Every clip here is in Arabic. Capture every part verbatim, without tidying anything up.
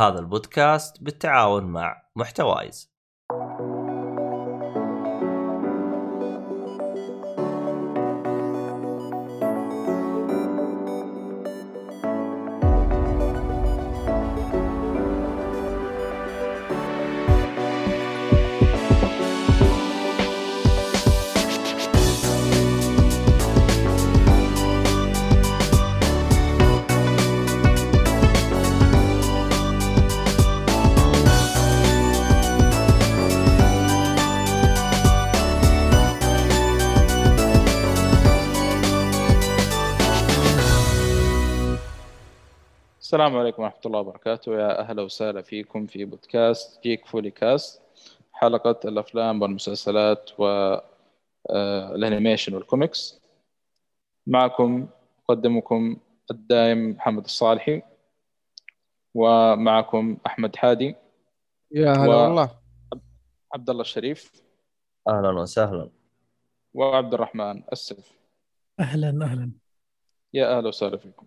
هذا البودكاست بالتعاون مع محتوايز. السلام عليكم ورحمة الله وبركاته، يا أهلا وسهلا فيكم في بودكاست جيك فولي كاست، حلقة الأفلام والمسلسلات والأنيميشن والكوميكس. معكم مقدمكم الدائم محمد الصالحي، ومعكم أحمد حادي. يا هلا والله. عبد الله الشريف. أهلا وسهلا. وعبد الرحمن السيف. أهلا أهلا. يا أهلا وسهلا فيكم.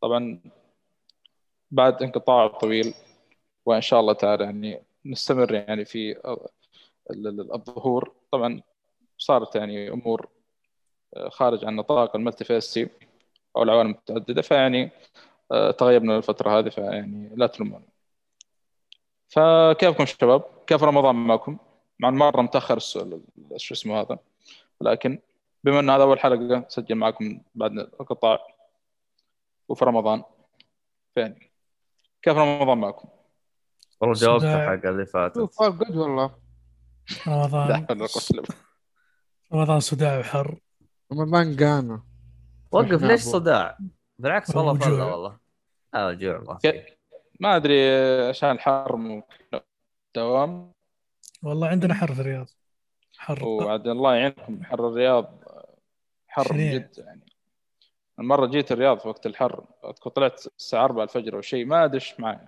طبعا بعد انقطاع طويل، وإن شاء الله تعالى يعني نستمر يعني في الظهور. طبعا صارت يعني أمور خارج عن نطاق الملتيفيرسي أو العوالم المتعددة، فيعني تغيبنا الفترة هذه، فيعني لا تلومون. فكيفكم شباب؟ كيف رمضان معكم؟ مع مرة متأخر السؤال شو اسمه هذا، لكن بما أن هذا أول حلقة سجل معكم بعد انقطاع وفي رمضان، فيعني كيف رمضان معكم؟ والله جاوبت حق اللي فاتت. فار قد والله رمضان. رمضان صداع وحر. رمضان قانا. وقف ليش صداع؟ بالعكس والله فضل والله. آه جوع الله. ما أدري عشان الحر ممكن دوام. والله عندنا حر في الرياض. حر. وبعد الله يعينكم، حر الرياض حر جدا يعني. المرة جيت الرياض في وقت الحر، طلعت الساعة أربعة الفجر أو شيء، ما أدش معي،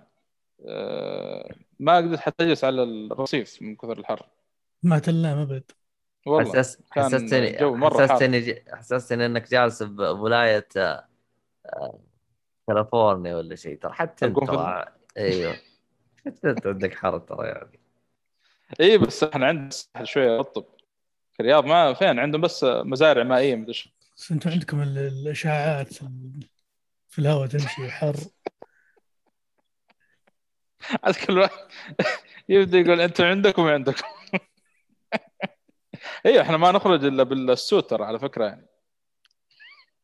ما قدرت حتى أجلس على الرصيف من كثر الحر. ما تلا ما بد. والله. حسست حسستني حسستني إنك جالس بولاية كاليفورنيا ولا شيء، ترى حتى أنت أيوه أنت عندك حر ترى يعني. إيه بس إحنا عندنا الساحل شوية رطب. الرياض ما فين عندهم بس مزارع مائية مدش. أنتوا عندكم الإشاعات في الهواء تمشي حر. عاد كل واحد يبدأ يقول أنتوا عندكم وعندكم. إيه إحنا ما نخرج إلا بالسوتر على فكرة يعني.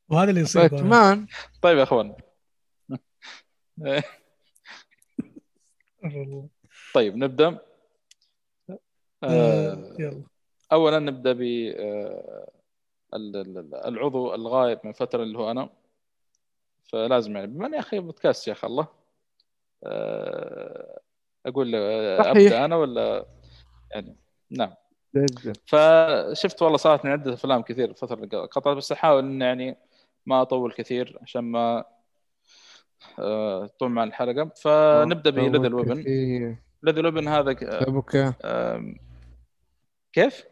وهذا اللي يصير. كمان. طيب يا أخوان. طيب نبدأ. آه أولا نبدأ ب. العضو الغائب من فترة اللي هو أنا، فلازم يعني بما يا أخي بودكاست يا أخي الله أقول أبدأ أنا ولا يعني. نعم فشفت والله صارت عدة أفلام كثير فترة القطع، بس أحاول إن يعني ما أطول كثير عشان ما طول مع الحلقة. فنبدأ بلذ الوبن. لذ الوبن هذا كيف؟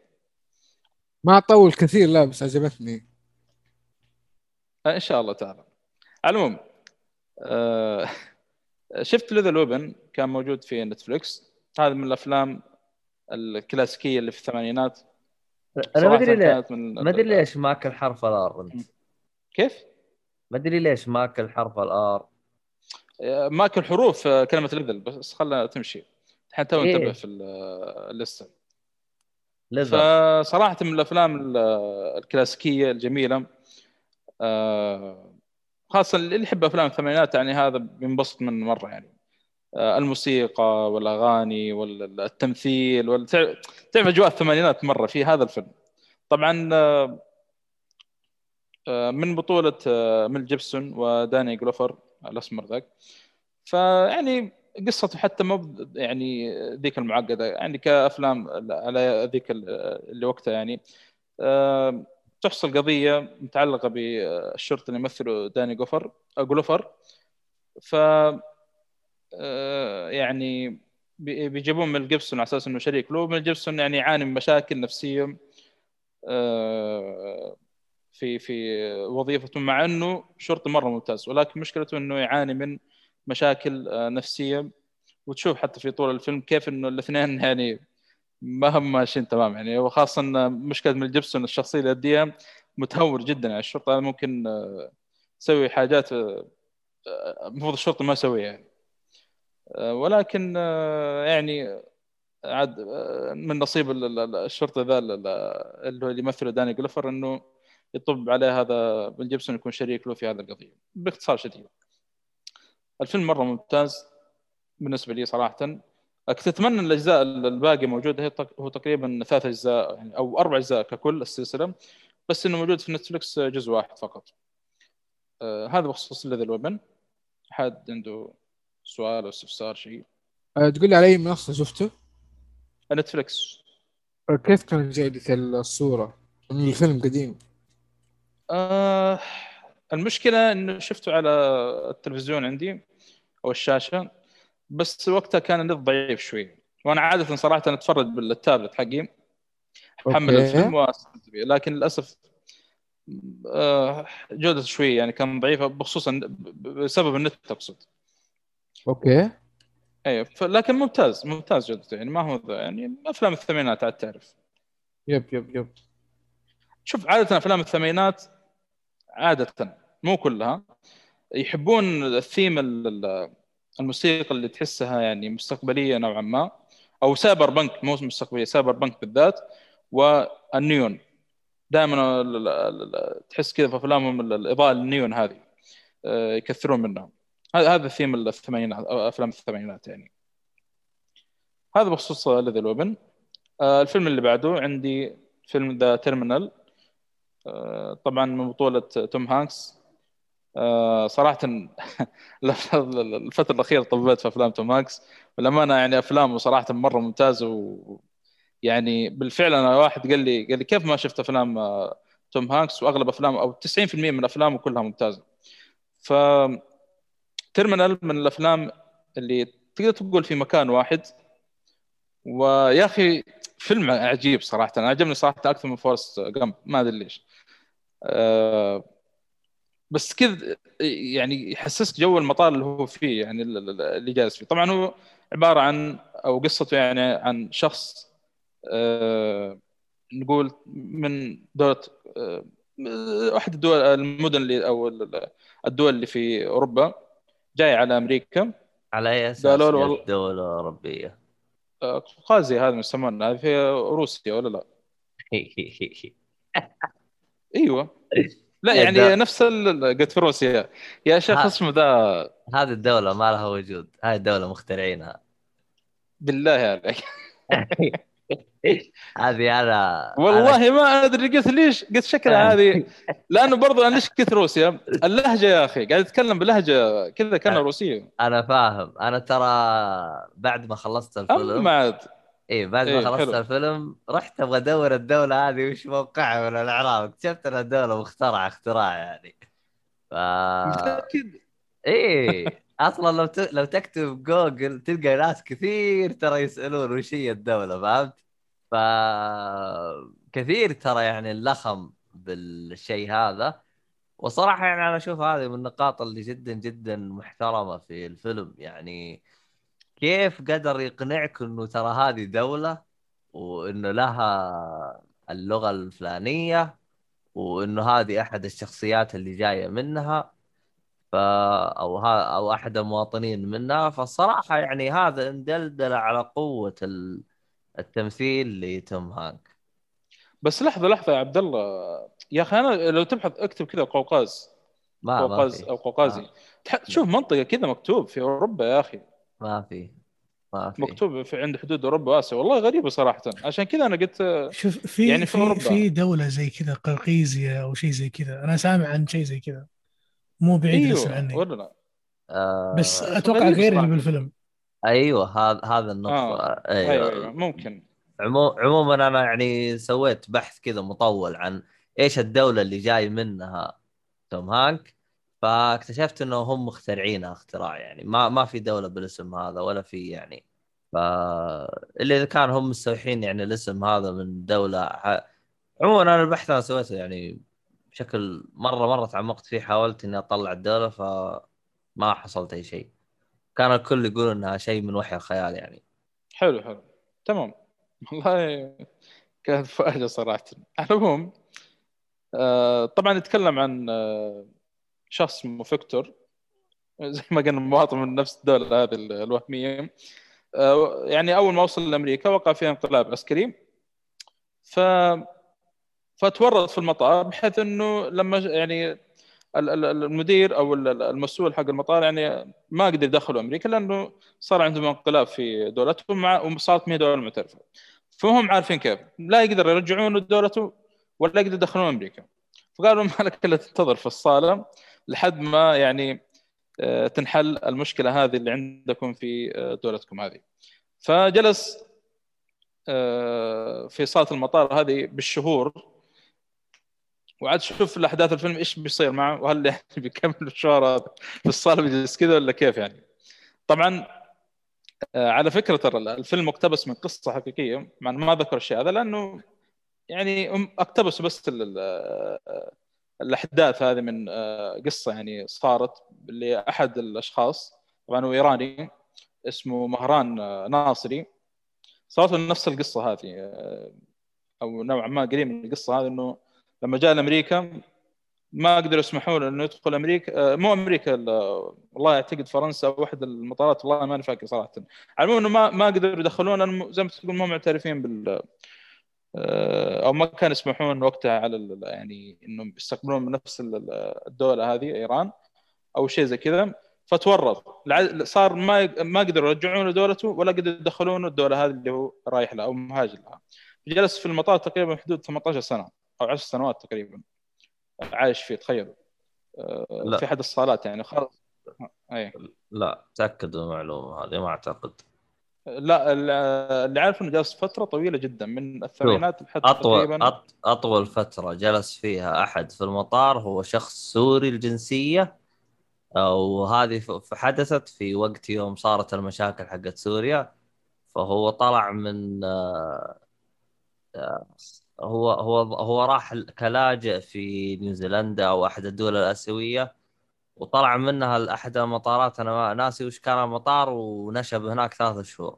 ما طول كثير لا بس عجبتني ان شاء الله تعالى. المهم آه شفت لذا لوبن، كان موجود في نتفليكس. هذا من الافلام الكلاسيكيه اللي في الثمانينات. انا ما ادري ليه ما ادري ليش ماكل حرف الار انت. كيف ما ادري ليش ماكل حرف الار؟ ماكل حروف كلمه لذل، بس خلنا تمشي حتى إيه؟ انتبه في اللسته. فصراحة من الأفلام الكلاسيكية الجميلة، خاصة اللي يحب أفلام الثمانينات يعني هذا بينبسط من مرة يعني. الموسيقى والأغاني والتمثيل والتع... تعرف أجواء الثمانينات مرة في هذا الفيلم. طبعا من بطولة ميل جيبسون وداني جلوفر الأسمر ذاك، فيعني قصته حتى مو يعني ذيك المعقدة يعني كأفلام على ذيك اللي وقتها يعني. أه تحصل قضية متعلقة بالشرطة اللي يمثله داني جوفر جلوفر، ف أه يعني بيجيبون من جيبسون على أساس إنه شريك له. من جيبسون يعني يعاني من مشاكل نفسية أه في في وظيفته، مع إنه شرطي مرة ممتاز، ولكن مشكلته إنه يعاني من مشاكل نفسية وتشوف حتى في طول الفيلم كيف انه الاثنين يعني ما هم ماشيين تمام يعني. وخاصه مشكله ميل جيبسون الشخصيه اللي اديها متهور جدا على الشرطه، ممكن يسوي حاجات المفروض الشرطه ما يسويها يعني. ولكن يعني عاد من نصيب الشرطه ذا اللي هو يمثله داني جلوفر انه يطب عليه هذا ميل جيبسون يكون شريك له في هذا القضيه. باختصار شديد الفيلم مره ممتاز بالنسبه لي صراحه. أتمنى الاجزاء الباقي موجوده، هو تقريبا ثلاث اجزاء يعني او اربع اجزاء ككل السلسله، بس انه موجود في نتفلكس جزء واحد فقط. آه هذا بخصوص لذا الوبن. حد عنده سؤال او استفسار شيء؟ أه تقول لي على اي منصه شفته؟ نتفلكس. كيف كانت جودة الصوره؟ الفيلم قديم. آه المشكله انه شفته على التلفزيون عندي او الشاشه، بس وقتها كان النت ضعيف شوي، وانا عاده صراحه اتفرج بالتابلت حقي احمل الفيلم واستمتع به، لكن للاسف جودة شوي يعني كان ضعيفه بخصوصا بسبب النت تقصد. اوكي ايوه، لكن ممتاز ممتاز جودته يعني. ما هو يعني افلام الثمانينات عاد تعرف. يب يب يب شوف عاده افلام الثمانينات عاده مو كلها يحبون الثيم الموسيقى اللي تحسها يعني مستقبليه نوعا ما او سايبر بنك، مو مستقبليه سايبر بنك بالذات، والنيون دائما تحس كذا في افلامهم الاضاءه النيون هذه يكثرون منها. هذا ثيم الثمانينات او افلام الثمانينات يعني. هذا بخصوص لذي الوبن. الفيلم اللي بعده عندي فيلم ذا تيرمينال، طبعا من بطوله توم هانكس. آه صراحة الفترة الأخيرة طبيت في أفلام توم هانكس والأمانة يعني أفلامه صراحة مرة ممتازة، ويعني بالفعل أنا واحد قال لي قال لي كيف ما شفت أفلام آه توم هانكس، وأغلب أفلامه أو تسعين بالمئة من أفلامه كلها ممتازة. فترمينال من الأفلام اللي تقدر تقول في مكان واحد، ويا أخي فيلم عجيب صراحة. أنا عجبني صراحة أكثر من فورست غامب، ما أدري ليش. آه بس كذا يعني يحسسك جو المطار اللي هو فيه يعني اللي جالس فيه. طبعا هو عبارة عن أو قصته يعني عن شخص أه نقول من دولة أه أحد الدول المدن اللي أو الدول اللي في أوروبا جاي على أمريكا. على أي أساس دولة أوروبية؟ قوقازية هذا يسمونها في روسيا ولا لا؟ أيوة لا يعني ده. نفس قلت في روسيا يا شيخ اسمه ذا. هذه الدولة ما لها وجود، هذه الدولة مخترعينها بالله عليك. هذه أنا والله ما أدري قلت ليش قلت شكلها هذه، لأنه برضو أنا ليش قلت روسيا اللهجة يا أخي قاعد أتكلم بلهجة كذا كان روسية. أنا فاهم. أنا ترى بعد ما خلصت الفيلم بعد إيه بعد ما إيه خلصت الفيلم رحت أبغى أدور الدولة هذه وش موقعها ولا الإعراب، اكتشفت أنها دولة مخترعة اختراع يعني. ف... متأكد؟ إيه أصلا لو ت... لو تكتب جوجل تلقى ناس كثير ترى يسألون وش هي الدولة، فهمت؟ فكثير ترى يعني اللخم بالشيء هذا. وصراحة يعني أنا أشوف هذه من النقاط اللي جدا جدا محترمة في الفيلم، يعني كيف قدر يقنعك إنه ترى هذه دولة وإنه لها اللغة الفلانية وإنه هذه أحد الشخصيات اللي جاية منها ف... أو, ها... أو أحد المواطنين منها. فالصراحة يعني هذا اندلدل على قوة التمثيل لتوم هانك. بس لحظة لحظة يا عبد الله يا أخي، أنا لو تبحث اكتب كذا قوقاز ما قوقاز ما أو قوقازي ما. تح... شوف منطقة كذا مكتوب في أوروبا يا أخي ما في ما في مكتوب في عند حدود اوروبا واسيا. والله غريبه صراحه، عشان كذا انا قلت شوف في يعني في, في دوله زي كذا قرقيزيا او شيء زي كذا، انا سامع عن شيء زي كذا مو بعيد. أيوة. اسمع عني ولا لا؟ آه بس اتوقع غير اللي بالفيلم. ايوه هذا هذا النقطه. آه. أيوة. أيوة. أيوة. ممكن عمو... عموما انا يعني سويت بحث كذا مطول عن ايش الدوله اللي جاي منها توم هانك، فاكتشفت انه هم مخترعينها اختراع يعني، ما ما في دولة بالاسم هذا ولا في يعني. فاللي كان هم مستوحين يعني الاسم هذا من دولة ح... عموما انا البحث انا سويته يعني بشكل مرة مرة تعمقت فيه، حاولت اني اطلع الدولة فما حصلت اي شيء. كان الكل يقول انها شيء من وحي الخيال يعني. حلو حلو تمام والله كانت فاجأة صراحة. المهم آه طبعا نتكلم عن آه شخص اسمه فيكتور زي ما قلنا مواطن من نفس الدولة هذه الوهمية. آه يعني أول ما وصل لأمريكا وقع فيها انقلاب عسكري ف فتورط في المطار بحيث إنه لما يعني المدير أو المسؤول حق المطار يعني ما قدر يدخله أمريكا لأنه صار عندهم انقلاب في دولتهم مع وصارت مية دولة معترفة فهم عارفين كيف لا يقدر يرجعون لدولته ولا يقدر يدخلون أمريكا. فقالوا ما لك إلا تنتظر في الصالة لحد ما يعني تنحل المشكلة هذه اللي عندكم في دولتكم هذه. فجلس في صالة المطار هذه بالشهور وعاد شوف الأحداث الفيلم إيش بيصير معه وهل يعني بيكمل الشهر هذا في الصالة بيجلس كذا ولا كيف يعني. طبعا على فكرة ترى الفيلم مقتبس من قصة حقيقية مع ما ذكر الشيء هذا لأنه يعني اقتبسوا بس الأحداث هذه من قصة يعني صارت لأحد الأشخاص طبعا هو إيراني اسمه مهران ناصري صارت نفس القصة هذه أو نوعا ما قريب من القصة هذه إنه لما جاء لأمريكا ما قدروا يسمحوا له إنه يدخل أمريكا مو أمريكا والله أعتقد فرنسا واحد المطارات والله ما نفاكر صراحة. على العموم إنه ما ما قدروا يدخلون لأنه زي ما تقول ما معترفين بال أو ما كان يسمحون وقتها على يعني إنه يستقبلون من نفس الدولة هذه إيران أو شيء زي كذا. فتورط صار ما ما قدروا يرجعون لدولته ولا قدروا يدخلون الدولة هذه اللي هو رايح لها أو مهاجر لها. جلس في المطار تقريبا حدود ثمانية عشر سنة أو عشر سنوات تقريبا عايش فيه. تخيلوا لا. في أحد الصالات يعني خلاص. أي لا تأكد المعلومة هذه ما أعتقد. لا اللي عارف إنه جلس فترة طويلة جدا من الثمانينات لحد تقريبا أطول فترة جلس فيها أحد في المطار هو شخص سوري الجنسية أو هذه حدثت في وقت يوم صارت المشاكل حقت سوريا. فهو طلع من هو هو هو راح كلاجئ في نيوزيلندا أو أحد الدول الآسيوية وطلع منها أحد المطارات أنا ناسي وش كان المطار ونشب هناك ثلاثة شهور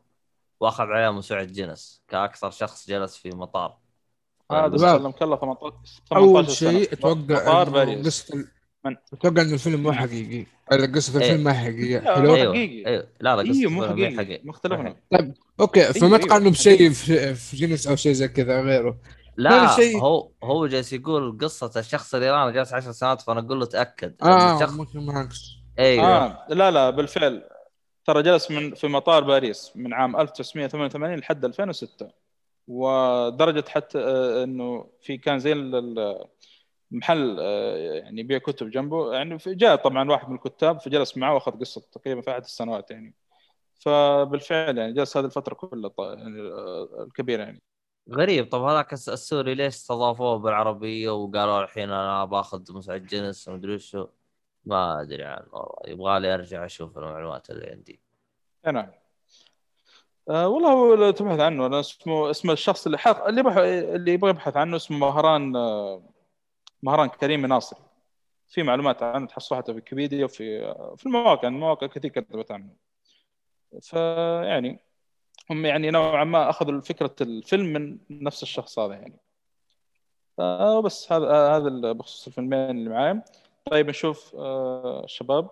وأخذ عليه مساعدة جنس كأكثر شخص جلس في مطار. هذا سلم كله ثمانية عشر أول شيء أتوقع قصة من أتوقع إن الفيلم مو حقيقي قصة الفيلم ما حقيقية. أيوه. حقيقي أيوه. لا لا قصة إيه مو حقيقي, حقيقي. مختلفنا. طب أوكي فما تقارنه أيوه. بشيء في جنس أو شيء زي كذا غيره. لا هو هو جالس يقول قصة الشخص الإيراني جالس عشر سنوات فأنا أقول له تأكد. آه الشخص... ممكن ماكس. أيوه. آه لا لا بالفعل ترى جلس من في مطار باريس من عام ألف وتسعمية وثمانية وثمانين لحد ألفين وستة ودرجة حتى إنه في كان زي ال محل يعني بيع كتب جنبه يعني جاء طبعا واحد من الكتاب فجلس معه واخذ قصة تقريبا في أحد السنوات يعني. فبالفعل يعني جلس هذه الفترة كلها يعني الكبيرة يعني. غريب. طب هذاك السوري ليش استضافوه بالعربية وقالوا الحين أنا باخذ مساعد جنس ومدري شو ما أدري عنه والله يبغى لي أرجع أشوف المعلومات اللي عندي أنا. أه والله هو تبحث عنه أنا اسمه اسم الشخص اللي حق اللي بح اللي يبغى يبحث عنه اسمه مهران أه مهران كريمي ناصري. في معلومات عنه تحصلها في ويكيبيديا وفي في المواقع المواقع كثير كتبت عنه. فيعني هم يعني نوعا ما أخذوا فكرة الفيلم من نفس الشخص هذا يعني. بس هذا هذا بخصوص الفيلمين اللي معايا. طيب نشوف الشباب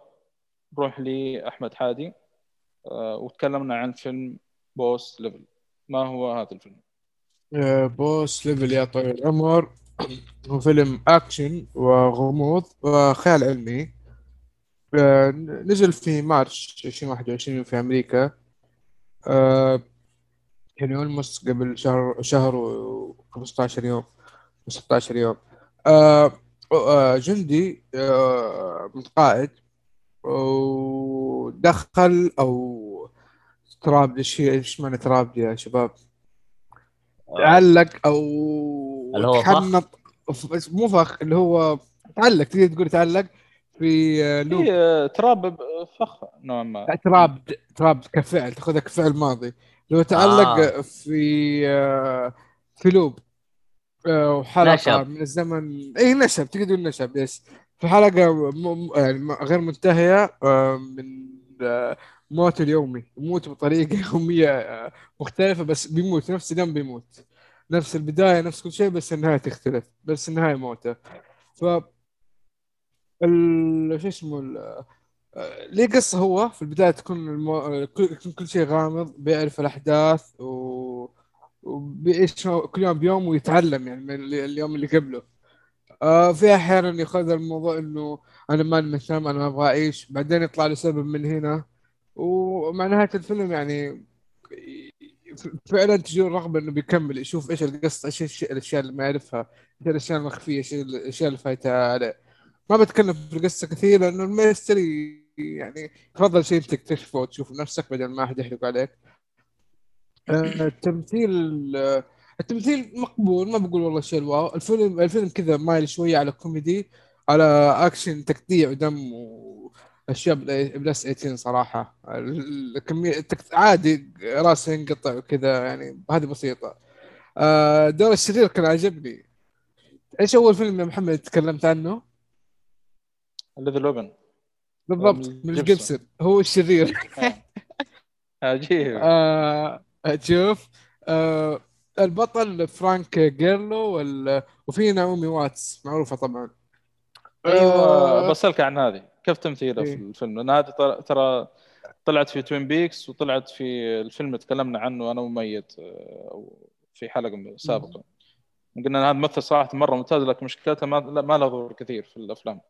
نروح لأحمد حادي وتكلمنا عن فيلم بوس ليفل. ما هو هذا الفيلم؟ بوس ليفل يا طويل العمر هو فيلم أكشن وغموض وخيال علمي نزل في مارس ألفين وواحد وعشرين في أمريكا يعني almost قبل شهر شهر وخمسة عشر يوم ستة عشر يوم. جندي متقاعد ودخل أو تراب شيء إيش معنى تراب يا شباب تعلق أو اللي هو فخ مو فخ اللي هو تعلق تقدر تقول تعلق في لوب تراب فخ نوعا ما تراب تراب كفعل تاخذها كفعل ماضي لو تعلق آه. في في لوب وحلقه من الزمن اي نسب تقدر تقول نسب بس في حلقه م... يعني غير منتهيه من موته اليومي، يموت بطريقة يومية مختلفة، بس بيموت نفس اليوم، بيموت نفس البداية نفس كل شيء، بس النهاية تختلف، بس النهاية موته. ف ال شو اسمه ال... ليه قصة. هو في البداية تكون المو... كل شيء غامض، بيعرف الأحداث و... وبيعيش كل يوم بيوم ويتعلم يعني من اليوم اللي قبله. في أحيانا يأخذ الموضوع إنه أنا ما مهتم، أنا ما أبغى أعيش، بعدين يطلع له سبب من هنا، ومع نهاية الفيلم يعني فعلا تجي الرغبة إنه بيكمل يشوف إيش القصة، إيش الأشياء اللي ما يعرفها، إيش الأشياء المخفية، إيش الأشياء اللي فايتها عليه. ما بتكلم في القصة كثير لأنه الميستري يعني تفضل شيء تكتشفه وتشوفه بنفسك بدل ما أحد يحرق عليك. التمثيل التمثيل مقبول، ما بقول والله شيء واو. الفيلم الفيلم كذا مايل شوية على كوميدي، على أكشن تقطيع ودم وأشياء بلاس ثمانية عشر صراحة. الكمية عادي راسه ينقطع وكذا يعني، هذه بسيطة. دور الشرير كان عجبني. إيش أول فيلم يا محمد تكلمت عنه؟ الذي لوبن بالضبط من الجبسن، هو الشرير. عجيب. آه شوف آه البطل فرانك جيرلو وال... وفي نعومي واتس معروفة طبعا. أيوة بسألك عن هذه، كيف تمثيلها إيه؟ في الفيلم، لأن هذه ترى طلعت في توين بيكس وطلعت في الفيلم تكلمنا عنه أنا وميت في حلقة سابقة. قلنا أن هذا ممثل صراحة مرة ممتاز، لكن مشكلتها ما ما له ظهور كثير في الأفلام.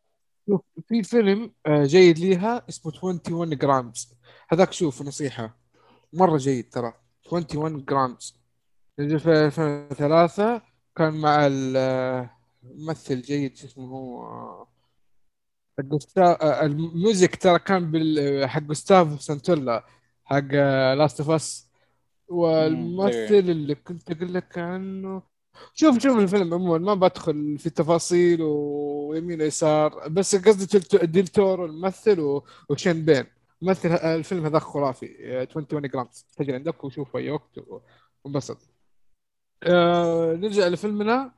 في فيلم جيد ليها اسمه واحد وعشرين جرامز، هذاك شوف نصيحة مرة جيد ترى. واحد وعشرين جرامز نزل في ألفين وثلاثة، كان مع الممثل جيد اسمه هو الموزيك ترى، كان حق جوستاف سانتولا حق لاست اوف اس. والممثل اللي كنت أقول لك عنه شوف شوف الفيلم عموما ما بدخل في التفاصيل ويمين ويسار، بس قصدي ديلتور الممثل وشين بين ممثل الفيلم هذا خرافي. واحد وعشرين جرامز تجي عندك وشوفه اي وقت وانبسط. آه نرجع لفيلمنا.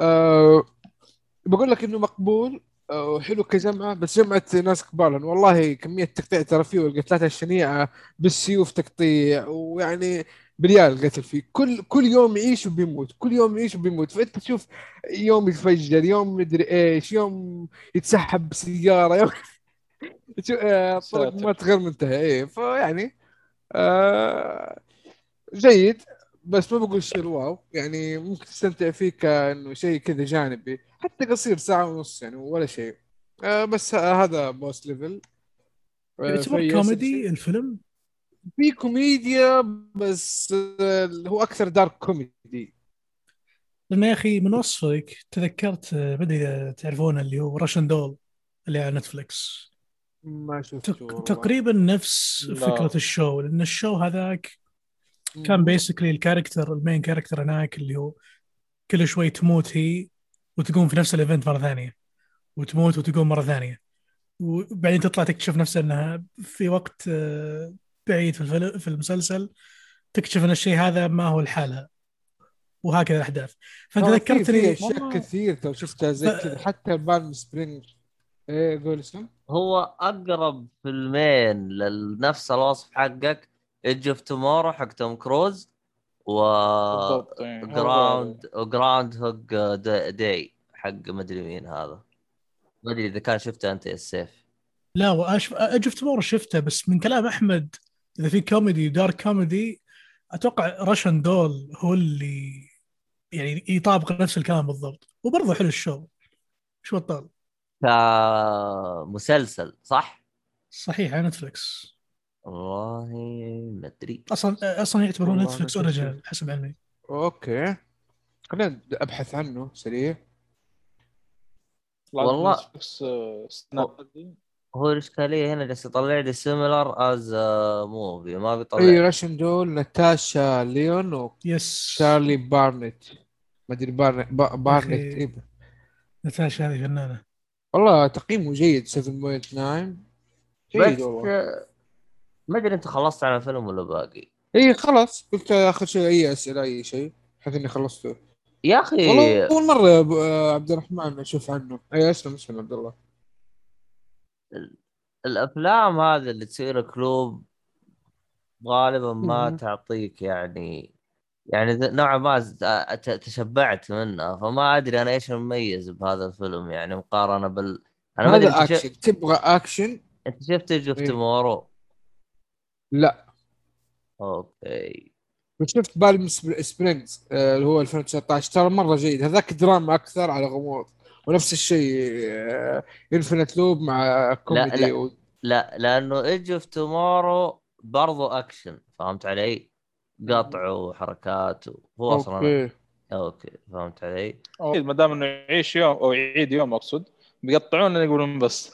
آه بقول لك انه مقبول وحلو آه كجمعه، بس جمعه ناس كبار والله. كميه تقطيع ترى فيه، والقتلات الشنيعه بالسيوف تقطيع، ويعني بريال قتل فيه. كل كل يوم يعيش وبيموت، كل يوم يعيش وبيموت. فأنت تشوف يوم يتفجر، يوم مدري إيش، يوم يتسحب بسيارة، يوم طرق ما تغير منتهى. إيه فيعني آه جيد، بس ما بقول شيء واو يعني. ممكن تستمتع فيه كأنه شيء كذا جانبي، حتى قصير ساعة ونص يعني ولا شيء. آه بس آه هذا بوس ليفل. يعتبر كوميدي الفيلم، في كوميديا بس هو أكثر دارك كوميدي. لما يا أخي من وصفك تذكرت بدي تعرفونه اللي هو راشن دول اللي على نتفليكس. ما شفته. تقريبا نفس لا. فكرة الشو، لأن الشو هذاك كان بيسكلي الكاركتر المين كاركتر هناك اللي هو كل شوي تموت هي وتقوم في نفس الإيفنت مرة ثانية، وتموت وتقوم مرة ثانية، وبعدين تطلع تكتشف نفسها أنها في وقت بعيد في في المسلسل تكتشف ان الشيء هذا ما هو الحالة، وهكذا الاحداث. فذكرتني اشياء كثير لو شفتها زي ف... كذا. حتى بالم سبرينج ايه قول اسمه. هو اقرب فيلمين لنفس الوصف حقك Edge of Tomorrow حق توم كروز، و جراوند جراوند هوغ داي حق مدري مين. هذا ما ادري اذا كان شفته انت يا سيف. لا واشف Edge of Tomorrow شفته، بس من كلام احمد إذا في كوميدي ودارك كوميدي أتوقع راشن دول هو اللي يعني يطابق نفس الكلام بالضبط. وبرضه حلو الشو. شو الطال مسلسل صح؟ صحيح على نتفليكس. والله ما أدري أصلا أصلا يعتبرون نتفليكس أوريجينال حسب علمي. أوكي خلينا أبحث عنه سريع. والله هو الإشكالية هنا جالس يطلع لي سيميلر از موفي، ما بيطلع لي راشن دول ناتاشا ليون و شارلي بارنت. ما ادري بارنت بارنت ايه ناتاشا هذه فنانة. والله تقييمه جيد سبعة فاصلة تسعة جيد والله. ما ادري انت خلصت على الفيلم ولا باقي؟ اي خلاص قلت اخر شيء اي اسئله اي شيء حتى اني خلصته يا اخي. والله اول مره عبد الرحمن اشوف عنه. اي اسلم اسلم عبد الله. الأفلام هذا اللي تصير كلوب غالبا ما م- تعطيك يعني يعني نوعا ما تشبعت منها، فما ادري انا ايش المميز بهذا الفيلم يعني مقارنه بال انا ما ادري اكشن شف... تبغى اكشن. انت شفت ايدج اوف تومورو؟ لا. اوكي. وشفت بالم سبرينجز اللي هو ألفين وتسعة عشر ترى مره جيد، هذاك دراما اكثر على غموض، ونفس الشيء انفينيت لوب مع كوميدي. لا لا, و... لا لانه ايدج اوف تومورو برضه اكشن، فهمت علي؟ قطع وحركات وهو اصلا اوكي اوكي فهمت علي. ما دام انه يعيش يوم او يعيد يوم اقصد بيقطعون يقولون بس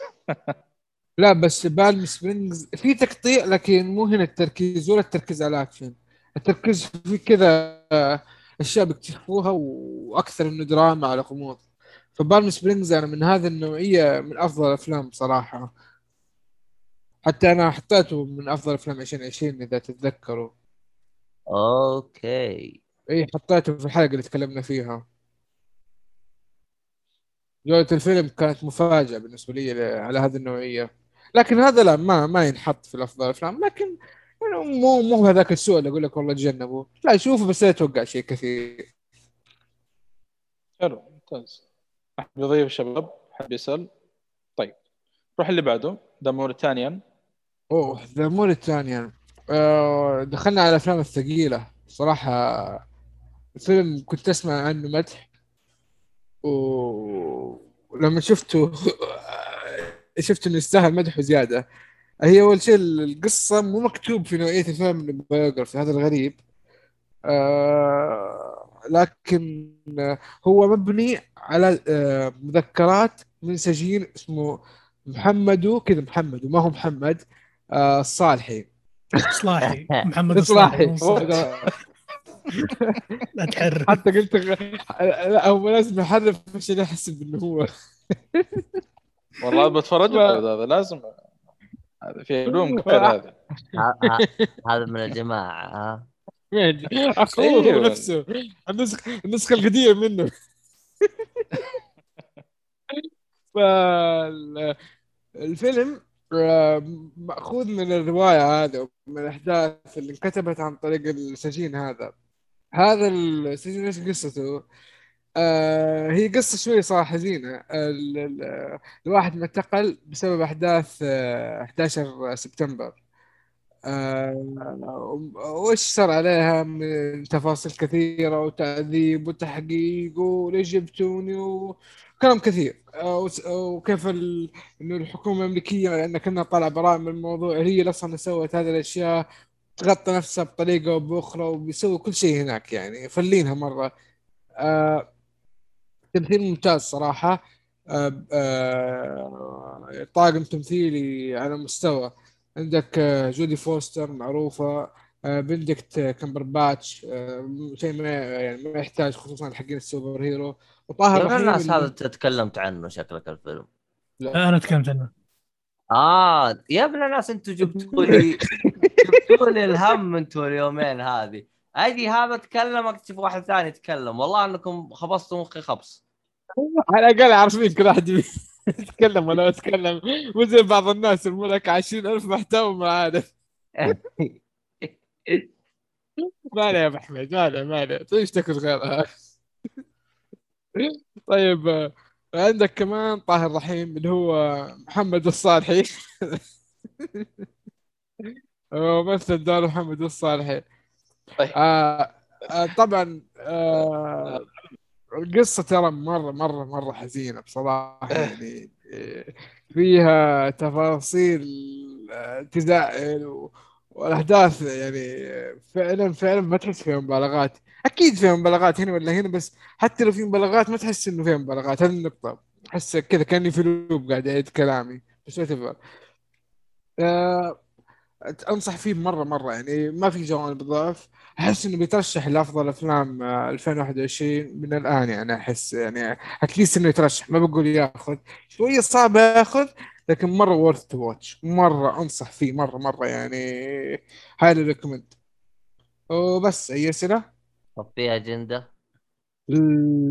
لا بس بالم سبرينجز في تقطيع، لكن مو هنا التركيز، ولا التركيز على الاكشن، التركيز في كذا اشياء بيكتشفوها واكثر انه دراما على غموض. فبالم سبرينجز انا من هذه النوعيه من افضل الافلام صراحه، حتى انا حطيته من افضل افلام عشرين عشرين اذا تتذكروا. اوكي اي حطيته في الحلقه اللي تكلمنا فيها. جودة الفيلم كانت مفاجاه بالنسبه لي على هذه النوعيه، لكن هذا لا ما ما ينحط في الافضل الافلام، لكن يعني مو مو هذاك السوء اللي اقول لك والله تجنبه، لا شوفه بس لا يتوقع شيء كثير. حلو ممتاز. احب يضيف شباب حب يسأل. طيب روح اللي بعده، ذا موريتانيان. اوه ذا موريتانيان آه دخلنا على الافلام الثقيله صراحه. الفيلم كنت اسمع عنه مدح، ولما شفته شفت انه يستاهل مدح زياده. هي أول شيء القصة مو مكتوب في نوعية الفيلم البيوغرافي، هذا الغريب آه، لكن هو مبني على آه مذكرات من سجين اسمه محمد وكذا محمد وما هو محمد آه الصالحي صلاحي محمد الصالحي لا تحرف حتى قلت لا هو لازم أحرف عشان أحسب إنه هو والله بتفرج هذا لازم هذا في علوم كثير هذا هذا من الجماعة ها أخوه نفسه النسخ النسخة القديمة منه. فالفيلم مأخوذ من الرواية هذا ومن الأحداث اللي انكتبت عن طريق السجين هذا. هذا السجين إيش قصته؟ آه هي قصة شوية صراحة حزينة. الواحد ما انتقل بسبب أحداث آه أحد عشر سبتمبر آه وإيش صار عليها من تفاصيل كثيرة وتعذيب وتحقيق وليش جبتوني وكلام كثير آه وكيف ال... إنه الحكومة الأمريكية لأن كنا طالع براء من الموضوع هي أصلاً سوت هذه الأشياء، تغطى نفسها بطريقة وبأخرى وبيسوي كل شيء هناك يعني فلينها مرة. آه تمثيل ممتاز صراحة آه آه طاقم تمثيلي على مستوى. عندك آه جودي فوستر معروفة آه بندكت كمبرباتش آه شيء ما يعني ما يحتاج خصوصا حقين السوبر هيرو. وطاهر رحيم الناس هذا تكلمت عنه شكلك الفيلم. لا أنا تكلمت عنه آه يا ابن الناس انتوا جبتوا لي جبتوا لي الهم انتوا اليومين هذه أجي هذا تكلم أكتشف واحد ثاني يتكلم والله أنكم خبصتوا مخي خبص. على الأقل عارفين كل واحد يتكلم ولا يتكلم وزي بعض الناس الملك عشرين ألف محتوى معانا. ما لا يا محمد ما لا ما لا طيب اشتكت غيرها. طيب عندك كمان طاهر رحيم اللي هو محمد الصالحي ومثل دار محمد الصالحي. طيب. آه آه طبعا آه القصة ترى مرة مرة مرة حزينة بصراحة يعني فيها تفاصيل تزعل والأحداث يعني فعلا فعلا ما تحس فيها مبالغات. أكيد فيها مبالغات هنا ولا هنا، بس حتى لو فيها مبالغات ما تحس إنه فيها مبالغات. هذه النقطة أحس كذا كأني في لوب قاعد أعيد كلامي بس ما تفهم. آه أنصح فيه مرة مرة يعني ما في جوانب ضعف. أحس إنه بيترشح لأفضل أفلام ألفين وواحد وعشرين من الآن يعني أحس يعني أكيد إنه يترشح. ما بقول يأخذ شوية صعب يأخذ لكن مرة worth to watch مرة أنصح فيه مرة مرة يعني highly recommend. وبس أي أسئلة؟ طب فيها أجندة؟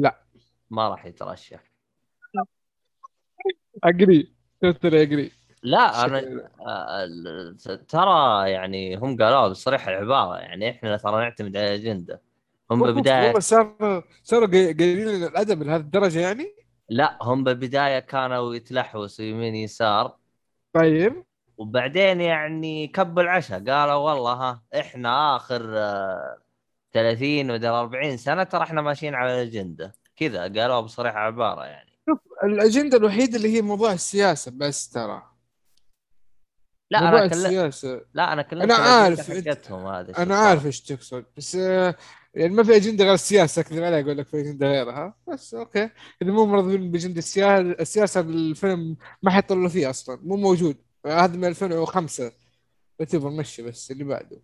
لا ما راح يترشح. أجري ترى أجري لا أنا ترى يعني هم قالوا بصريحة العبارة يعني إحنا ترى نعتمد على الأجندة. هم ببداية صاروا صاروا قليلين الأدب لهذه الدرجة يعني. لا هم ببداية كانوا يتلحوسوا يمين يسار. طيب. وبعدين يعني كب العشاء قالوا والله ها إحنا آخر ثلاثين ودل أربعين سنة ترى إحنا ماشيين على الأجندة كذا قالوا بصريحة عبارة يعني. الأجندة الوحيدة اللي هي موضوع السياسة بس ترى. لا أنا كل... لا أنا كلمت. أنا عارف. أنا عارف إيش تقصد بس يعني ما في أجندة غير السياسة كذا عليه أقول لك في أجندة غيرها بس أوكي اللي مو مرضين بأجندة السياسة السياسة الفيلم ما حيطلع فيه أصلاً مو موجود هذا من ألفين وخمسة يعتبر مشي بس اللي بعده.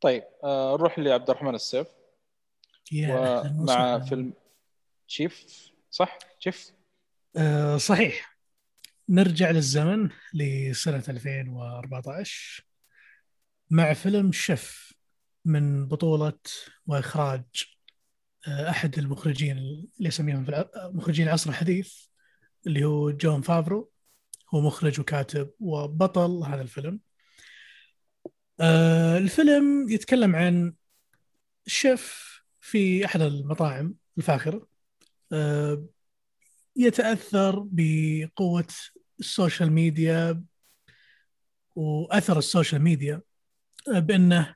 طيب آه نروح لعبد الرحمن السيف مع فيلم شيف صح شيف آه صحيح. نرجع للزمن لسنة ألفين وأربعة عشر مع فيلم شيف من بطولة وإخراج أحد المخرجين اللي يسميهم في مخرجين العصر الحديث اللي هو جون فافرو. هو مخرج وكاتب وبطل هذا الفيلم. الفيلم يتكلم عن شيف في أحد المطاعم الفاخرة يتأثر بقوة السوشيال ميديا وأثر السوشيال ميديا بأنه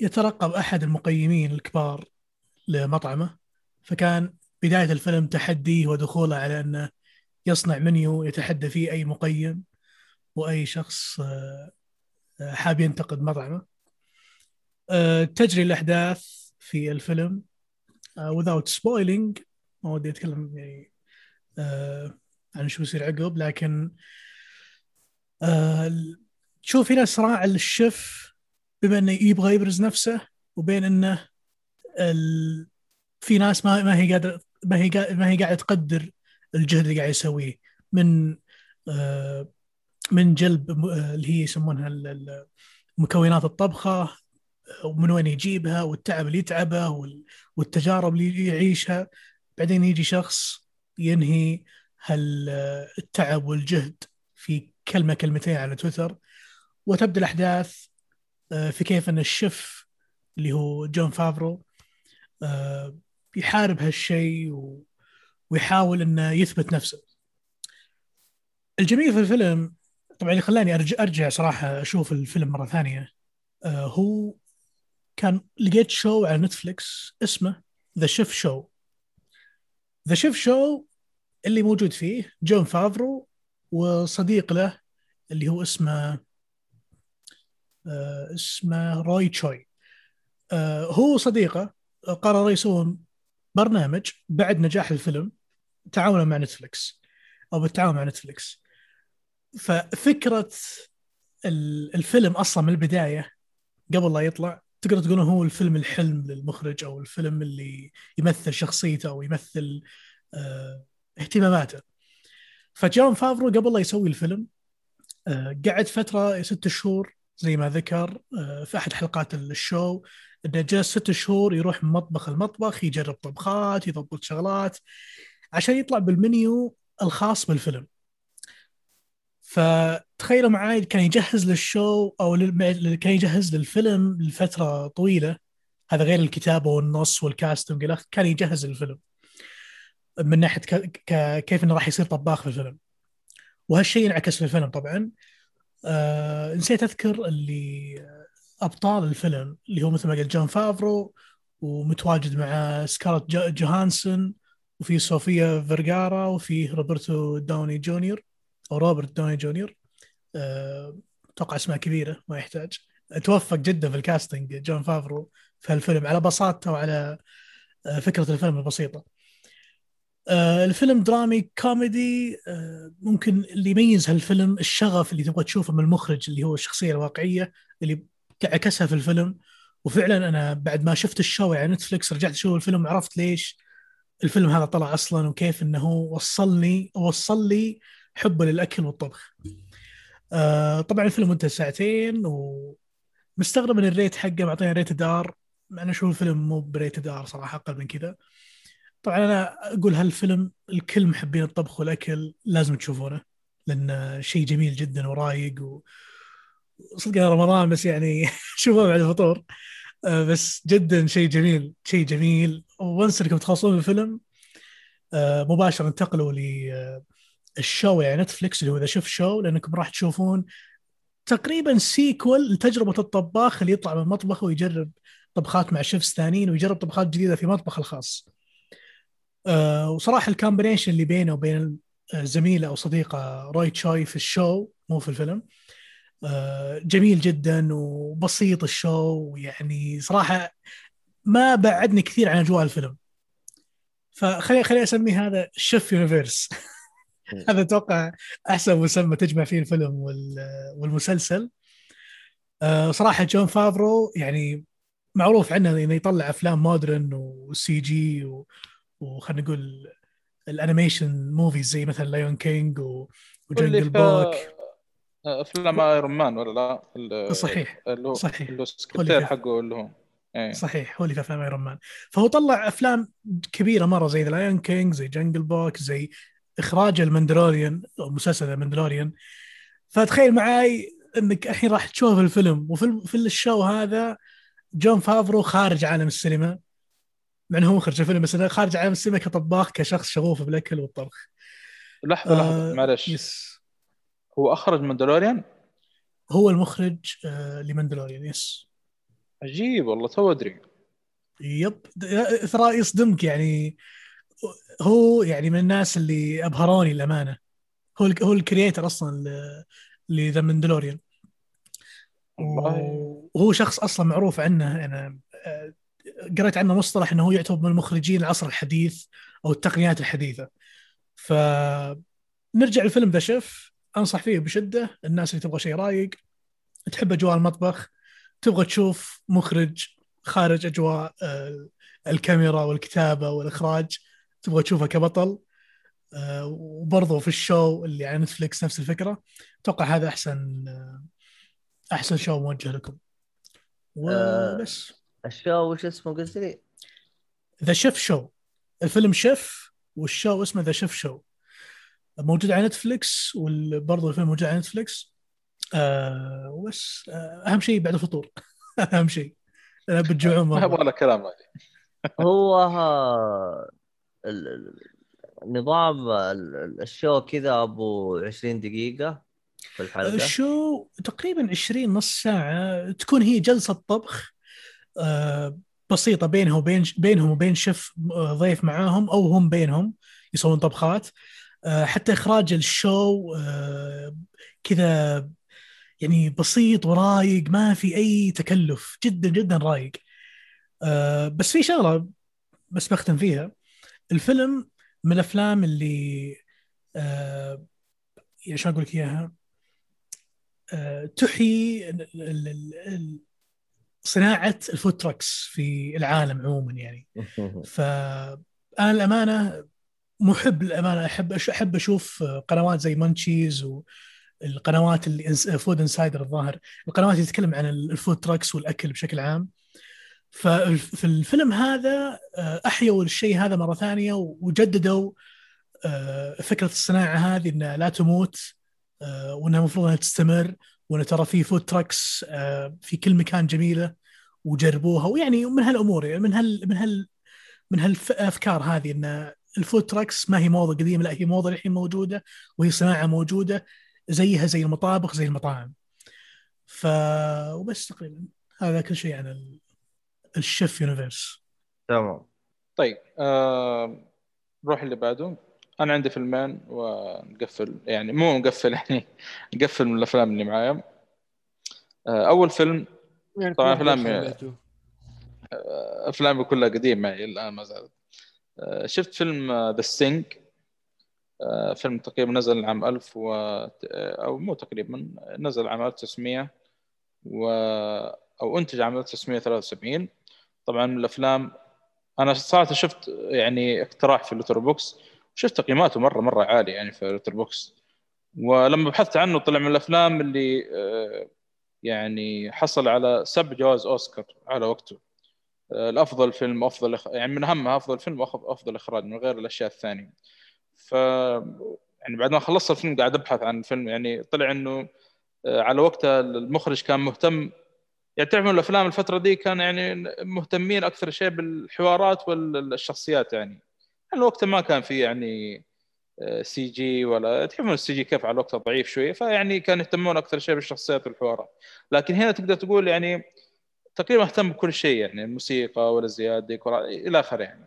يترقب أحد المقيمين الكبار لمطعمه. فكان بداية الفيلم تحديه ودخوله على أنه يصنع منيو يتحدى فيه أي مقيم وأي شخص حاب ينتقد مطعمه. تجري الأحداث في الفيلم without spoiling ما ودي أتكلم يعني عن شو يصير عقب لكن تشوف هنا صراع الشيف بما أنه يبغى يبرز نفسه وبين أنه ال... في ناس ما ما هي قادرة ما هي قا... ما هي قاعدة تقدر الجهد اللي قاعد يسويه من آ... من جلب م... اللي هي يسمونها ال... مكونات الطبخة ومن وين يجيبها والتعب اللي يتعبه وال... والتجارب اللي يعيشها. بعدين يجي شخص ينهي هال... التعب والجهد في كلمة كلمتين على تويتر وتبدأ الأحداث في كيف أن الشيف اللي هو جون فافرو يحارب هالشيء ويحاول أنه يثبت نفسه. الجميل في الفيلم طبعاً اللي خلاني أرجع, أرجع صراحة أشوف الفيلم مرة ثانية هو كان لقيت شو على نتفليكس اسمه The Chef Show. The Chef Show اللي موجود فيه جون فافرو وصديق له اللي هو اسمه اسمه روي تشوي. هو صديقه قرر يسوون برنامج بعد نجاح الفيلم تعاونا مع نتفليكس أو بالتعاون مع نتفليكس. ففكرة الفيلم أصلا من البداية قبل لا يطلع تقدر تقوله هو الفيلم الحلم للمخرج أو الفيلم اللي يمثل شخصيته أو يمثل اهتماماته. فجون فافرو قبل لا يسوي الفيلم قعد فترة ست شهور زي ما ذكر في أحد حلقات الشو إنه جلس ست شهور يروح من مطبخ المطبخ يجرب طبخات يضبط شغلات عشان يطلع بالمنيو الخاص بالفيلم. فتخيلوا معاي كان يجهز للشو أو لل... كان يجهز للفيلم لفترة طويلة. هذا غير الكتابة والنص والكاستم والأخ كان يجهز للفيلم من ناحية ك... ك... كيف إنه راح يصير طباخ في الفيلم وهالشيء انعكس في الفيلم طبعاً. أه نسيت أذكر اللي أبطال الفيلم اللي هو مثل ما قلت جون فافرو ومتواجد مع سكارلت جوهانسون وفي صوفيا فيرغارا وفي روبرتو داوني جونيور أو روبرت داوني جونيور أه توقع اسمها كبيرة ما يحتاج. توفق جدا في الكاستنج جون فافرو في هالفيلم على بساطته وعلى فكرة الفيلم البسيطة. الفيلم درامي كوميدي ممكن اللي يميز هالفيلم الشغف اللي تبغى تشوفه من المخرج اللي هو الشخصية الواقعية اللي عكسها في الفيلم. وفعلا أنا بعد ما شفت الشو على نتفليكس رجعت أشوف الفيلم وعرفت ليش الفيلم هذا طلع أصلا وكيف أنه وصلني وصل لي حبه للأكل والطبخ. طبعا الفيلم منتهى ساعتين ومستغرب من الريت حقه معطينا ريت دار. أنا أشوف الفيلم مو بريت دار صراحة أقل من كذا طبعا أنا أقول هالفيلم الكل محبين الطبخ والأكل لازم تشوفونه، لأن شيء جميل جدا ورايق وصدقنا رمضان بس يعني شوفوه بعد الفطور، بس جدا شيء جميل شيء جميل. وانسى انكم تخلصون الفيلم مباشرة انتقلوا للشو يعني نتفليكس اللي هو ذا شيف شو، لأنكم راح تشوفون تقريبا سيكول لتجربة الطباخ اللي يطلع من مطبخه ويجرب طبخات مع شيفس ثانيين ويجرب طبخات جديدة في مطبخه الخاص. أه وصراحة الكامبينيشن اللي بينه وبين زميله أو صديقه روي تشوي في الشو مو في الفيلم أه جميل جدا وبسيط الشو، يعني صراحة ما بعدني كثير عن أجواء الفيلم، فخلي خلي أسمي هذا شيف يونيفيرس. هذا توقع أحسن مسمى تجمع فيه الفيلم والمسلسل. أه صراحة جون فافرو يعني معروف عنه إنه يطلع أفلام مودرن وسي جي و وخلنا نقول الانيميشن موفيز زي مثلا لايون كينج وجنجل بوك، افلام ايرون مان ولا لا صحيح اللي صحيح السكرتير حقه اللي هو ايه صحيح هو اللي في افلام ايرون مان، فهو طلع افلام كبيره مره زي لايون كينج زي جنجل بوك زي اخراج الماندلوريان او مسلسل الماندلوريان. فتخيل معي انك الحين راح تشوف الفيلم وفي في الشو هذا جون فافرو خارج عالم السينما، مع أنه هو خرج الفيلم بس أنا خارج عالم السينما كطباخ كشخص شغوف بالأكل والطبخ. لحظة لحظة آه معلش يس. هو أخرج ماندلوريان، هو المخرج آه لماندلوريان يس. عجيب والله تو أدري. يب إثراء يصدمك، يعني هو يعني من الناس اللي أبهروني الأمانة، هو ال هو الكرياتر أصلا ل ذا ماندلوريان، وهو شخص أصلا معروف عنه. أنا آه قرأت عنه مصطلح أنه هو يعتبر من المخرجين العصر الحديث أو التقنيات الحديثة. فنرجع لفيلم ذا شيف، أنصح فيه بشدة الناس اللي تبغى شيء رايق، تحب أجواء المطبخ، تبغى تشوف مخرج خارج أجواء الكاميرا والكتابة والإخراج، تبغى تشوفه كبطل، وبرضه في الشو اللي على نتفليكس نفس الفكرة. أتوقع هذا أحسن أحسن شو موجه لكم. وبس الشو وش اسمه قلت لي؟ ذا شيف شو. الفيلم شيف والشو اسمه ذا شيف شو، موجود على نتفليكس، وبرضه الفيلم موجود على نتفليكس. آه وبس آه أهم شيء بعد الفطور. أهم شيء أنا بتجوعون ما أبغى كلام هذا. هو ها ال... نظام الشو كذا أبو عشرين دقيقة في الحلقة، الشو تقريبا عشرين نص ساعة، تكون هي جلسة طبخ بسيطة بينه وبين بينهم وبين شيف ضيف معاهم أو هم بينهم يسوون طبخات. حتى إخراج الشو كذا يعني بسيط ورايق، ما في أي تكلف، جدا جدا رايق. بس في شغلة بس بختم فيها، الفيلم من الأفلام اللي شو أقول لك إياها، تحيي صناعة الفود تراكس في العالم عموما يعني. فأنا الأمانة محب الأمانة، أحب أحب أشوف قنوات زي مانشيز والقنوات الفود انسايدر، الظاهر القنوات اللي تتكلم عن الفود تراكس والأكل بشكل عام. ففي الفيلم هذا أحيوا الشيء هذا مرة ثانية وجددوا فكرة الصناعة هذه إنها لا تموت وإنها مفروض أنها تستمر، وأنا ترى في فود تراكس في كل مكان جميلة وجربوها، ويعني من هالأمور يعني من هال من هال من هالأفكار هذه إن الفود تراكس ما هي موضة قديمة، لا هي موضة الحين موجودة، وهي صناعة موجودة زيها زي المطابخ زي المطاعم. ف وبس تقريبا هذا كل شيء عن يعني الشيف يونيفيرس. تمام طيب آه... روح اللي بعده. أنا عندي فيلمين ونقفل، يعني مو نقفل يعني نقفل من الأفلام اللي معايا. أول فيلم طبعاً أفلامي أفلامي كلها قديمة الآن ما زالت. شفت فيلم The Sting، فيلم تقريبا نزل عام ألف و... أو مو تقريبا نزل عام ألف وتسعمية و... أو أنتج عام ألف وتسعمية وثلاثة وسبعين. طبعاً من الأفلام أنا صارت شفت يعني اقتراح في لوتر بوكس، شفت تقييماته مرة مرة عالية يعني في لتر بوكس، ولما بحثت عنه طلع من الأفلام اللي يعني حصل على سبع جوائز أوسكار على وقته، الافضل فيلم افضل يعني من همها افضل فيلم افضل اخراج من غير الاشياء الثانيه. ف يعني بعد ما خلصت الفيلم قاعد ابحث عن الفيلم يعني طلع انه على وقتها المخرج كان مهتم يعني تعرفون الافلام الفتره دي كان يعني مهتمين اكثر شيء بالحوارات والشخصيات يعني على وقتها ما كان في يعني سي جي ولا تعرفون السي جي كيف على وقتها ضعيف شويه فيعني كان يهتمون اكثر شيء بالشخصيات والحوارات. لكن هنا تقدر تقول يعني تقريبا اهتم بكل شيء يعني الموسيقى ولا زياده الى اخره يعني.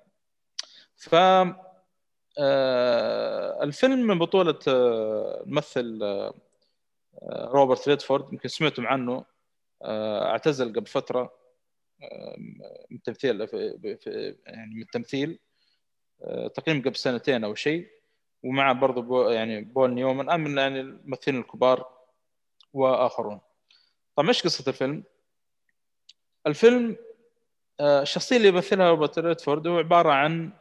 ف الفيلم من بطولة ممثل روبرت ريدفورد يمكن سمعتم عنه اعتزل قبل فترة من التمثيل يعني من التمثيل تقريبا قبل سنتين أو شيء ومع برضو بو يعني بول نيومن أمن يعني الممثلين الكبار وآخرون. طيب إيش قصة الفيلم؟ الفيلم الشخصية اللي يمثلها روبرت ريدفورد هو عبارة عن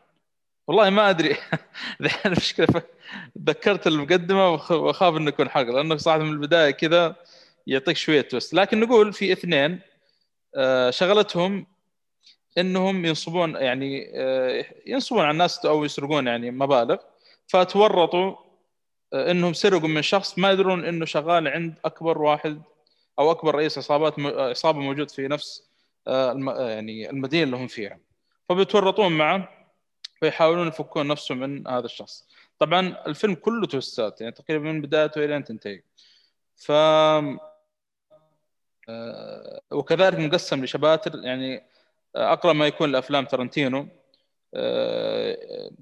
والله ما أدري ذحين مشكلة ذكرت المقدمة وخاف إنه يكون حرق لأنه صراحة من البداية كذا يعطيك شوية توست. لكن نقول في اثنين شغلتهم إنهم ينصبون يعني ينصبون على الناس أو يسرقون يعني مبالغ فتورطوا إنهم سرقوا من شخص ما يدرون إنه شغال عند أكبر واحد أو أكبر رئيس عصابات عصابة موجود في نفس يعني المدينة اللي هم فيها فبيتورطون معه ويحاولون يفكون نفسهم من هذا الشخص. طبعا الفيلم كله توستات يعني تقريبا من بدايته الى ان تنتهي. ف وكذلك مقسم لشباتر يعني اقرب ما يكون لافلام تارنتينو.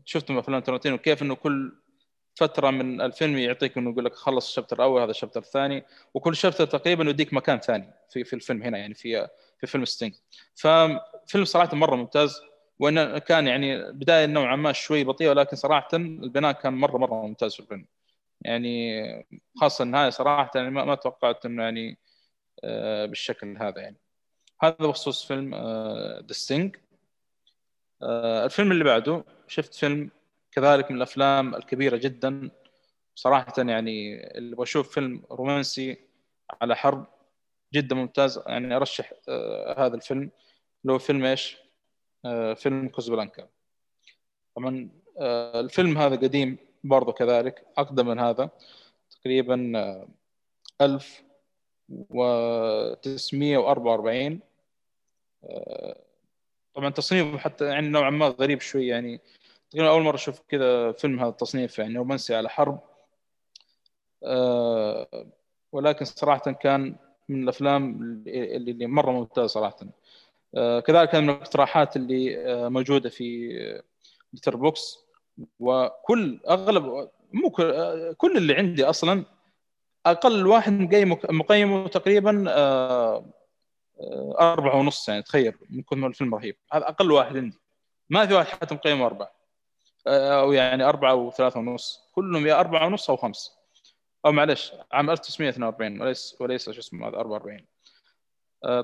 شفتم افلام تارنتينو كيف انه كل فتره من الفيلم يعطيك انه يقول لك خلص الشابتر الاول هذا الشابتر الثاني وكل شابتر تقريبا يوديك مكان ثاني في في الفيلم هنا يعني في في فيلم ستينج. ففيلم صراحه مره ممتاز وإنه كان يعني بداية نوعا ما شوي بطيئة ولكن صراحة البناء كان مرة مرة ممتاز في الفيلم يعني خاصة النهاية صراحة يعني ما ما توقعت إنه يعني آه بالشكل هذا يعني. هذا بخصوص فيلم آه The Sting. آه الفيلم اللي بعده شفت فيلم كذلك من الأفلام الكبيرة جدا صراحة يعني اللي بشوف فيلم رومانسي على حرب جدا ممتاز يعني أرشح آه هذا الفيلم لو فيلم إيش فيلم كازابلانكا. طبعا الفيلم هذا قديم برضو كذلك أقدم من هذا تقريبا ألف وتسعمائة وأربعة وأربعين. طبعا تصنيفه حتى يعني نوعا ما غريب شوي يعني تقريبا أول مرة أشوف كذا فيلم هذا التصنيف يعني رومانسي على حرب ولكن صراحة كان من الأفلام اللي مرة ممتاز صراحة. كذلك كان من الاقتراحات اللي موجودة في بيتر بوكس وكل أغلب مو كل اللي عندي أصلاً أقل واحد مقيمه تقريباً أربعة ونص يعني تخيل ممكن الفيلم رهيب هذا أقل واحد عندي ما في واحد حتى مقيمه أربعة أو يعني أربعة وثلاثة ونص كلهم يا أربعة ونص أو خمسة أو معلش عام ألف وتسعمائة واثنين وأربعين وليس وليس شو اسمه هذا أربعة وأربعين.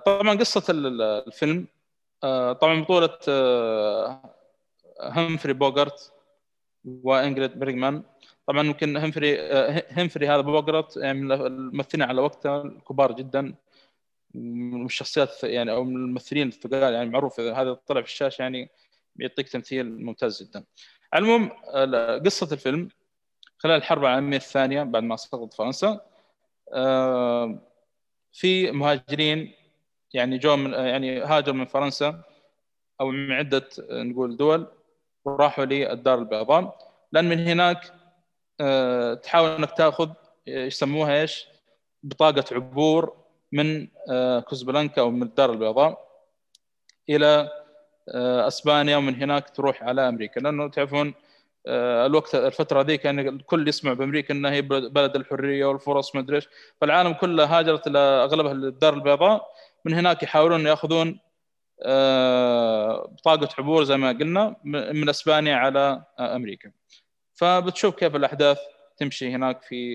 طبعاً قصة الفيلم طبعاً بطولة همفري بوغارت وإنجريد بريغمان. طبعاً ممكن همفري همفري هذا بوغارت يعني ممثلين على وقتها الكبار جداً من الشخصيات يعني أو من الممثلين الثقال يعني معروف هذا طلع في الشاشة يعني يعطيك تمثيل ممتاز جداً. على العموم قصة الفيلم خلال الحرب العالمية الثانية بعد ما سقطت فرنسا في مهاجرين يعني جو من يعني هاجر من فرنسا او من عده نقول دول وراحوا للدار البيضاء لان من هناك أه تحاول انك تاخذ يسموها ايش بطاقه عبور من أه كازابلانكا او من الدار البيضاء الى أه اسبانيا ومن هناك تروح على امريكا لانه تعرفون أه الوقت الفتره ذيك كان يعني الكل يسمع بامريكا انها هي بلد الحريه والفرص ما ادري ايش فالعالم كله هاجرت لاغلبها للدار البيضاء من هناك يحاولون يأخذون بطاقة عبور زي ما قلنا من أسبانيا على أمريكا. فبتشوف كيف الأحداث تمشي هناك في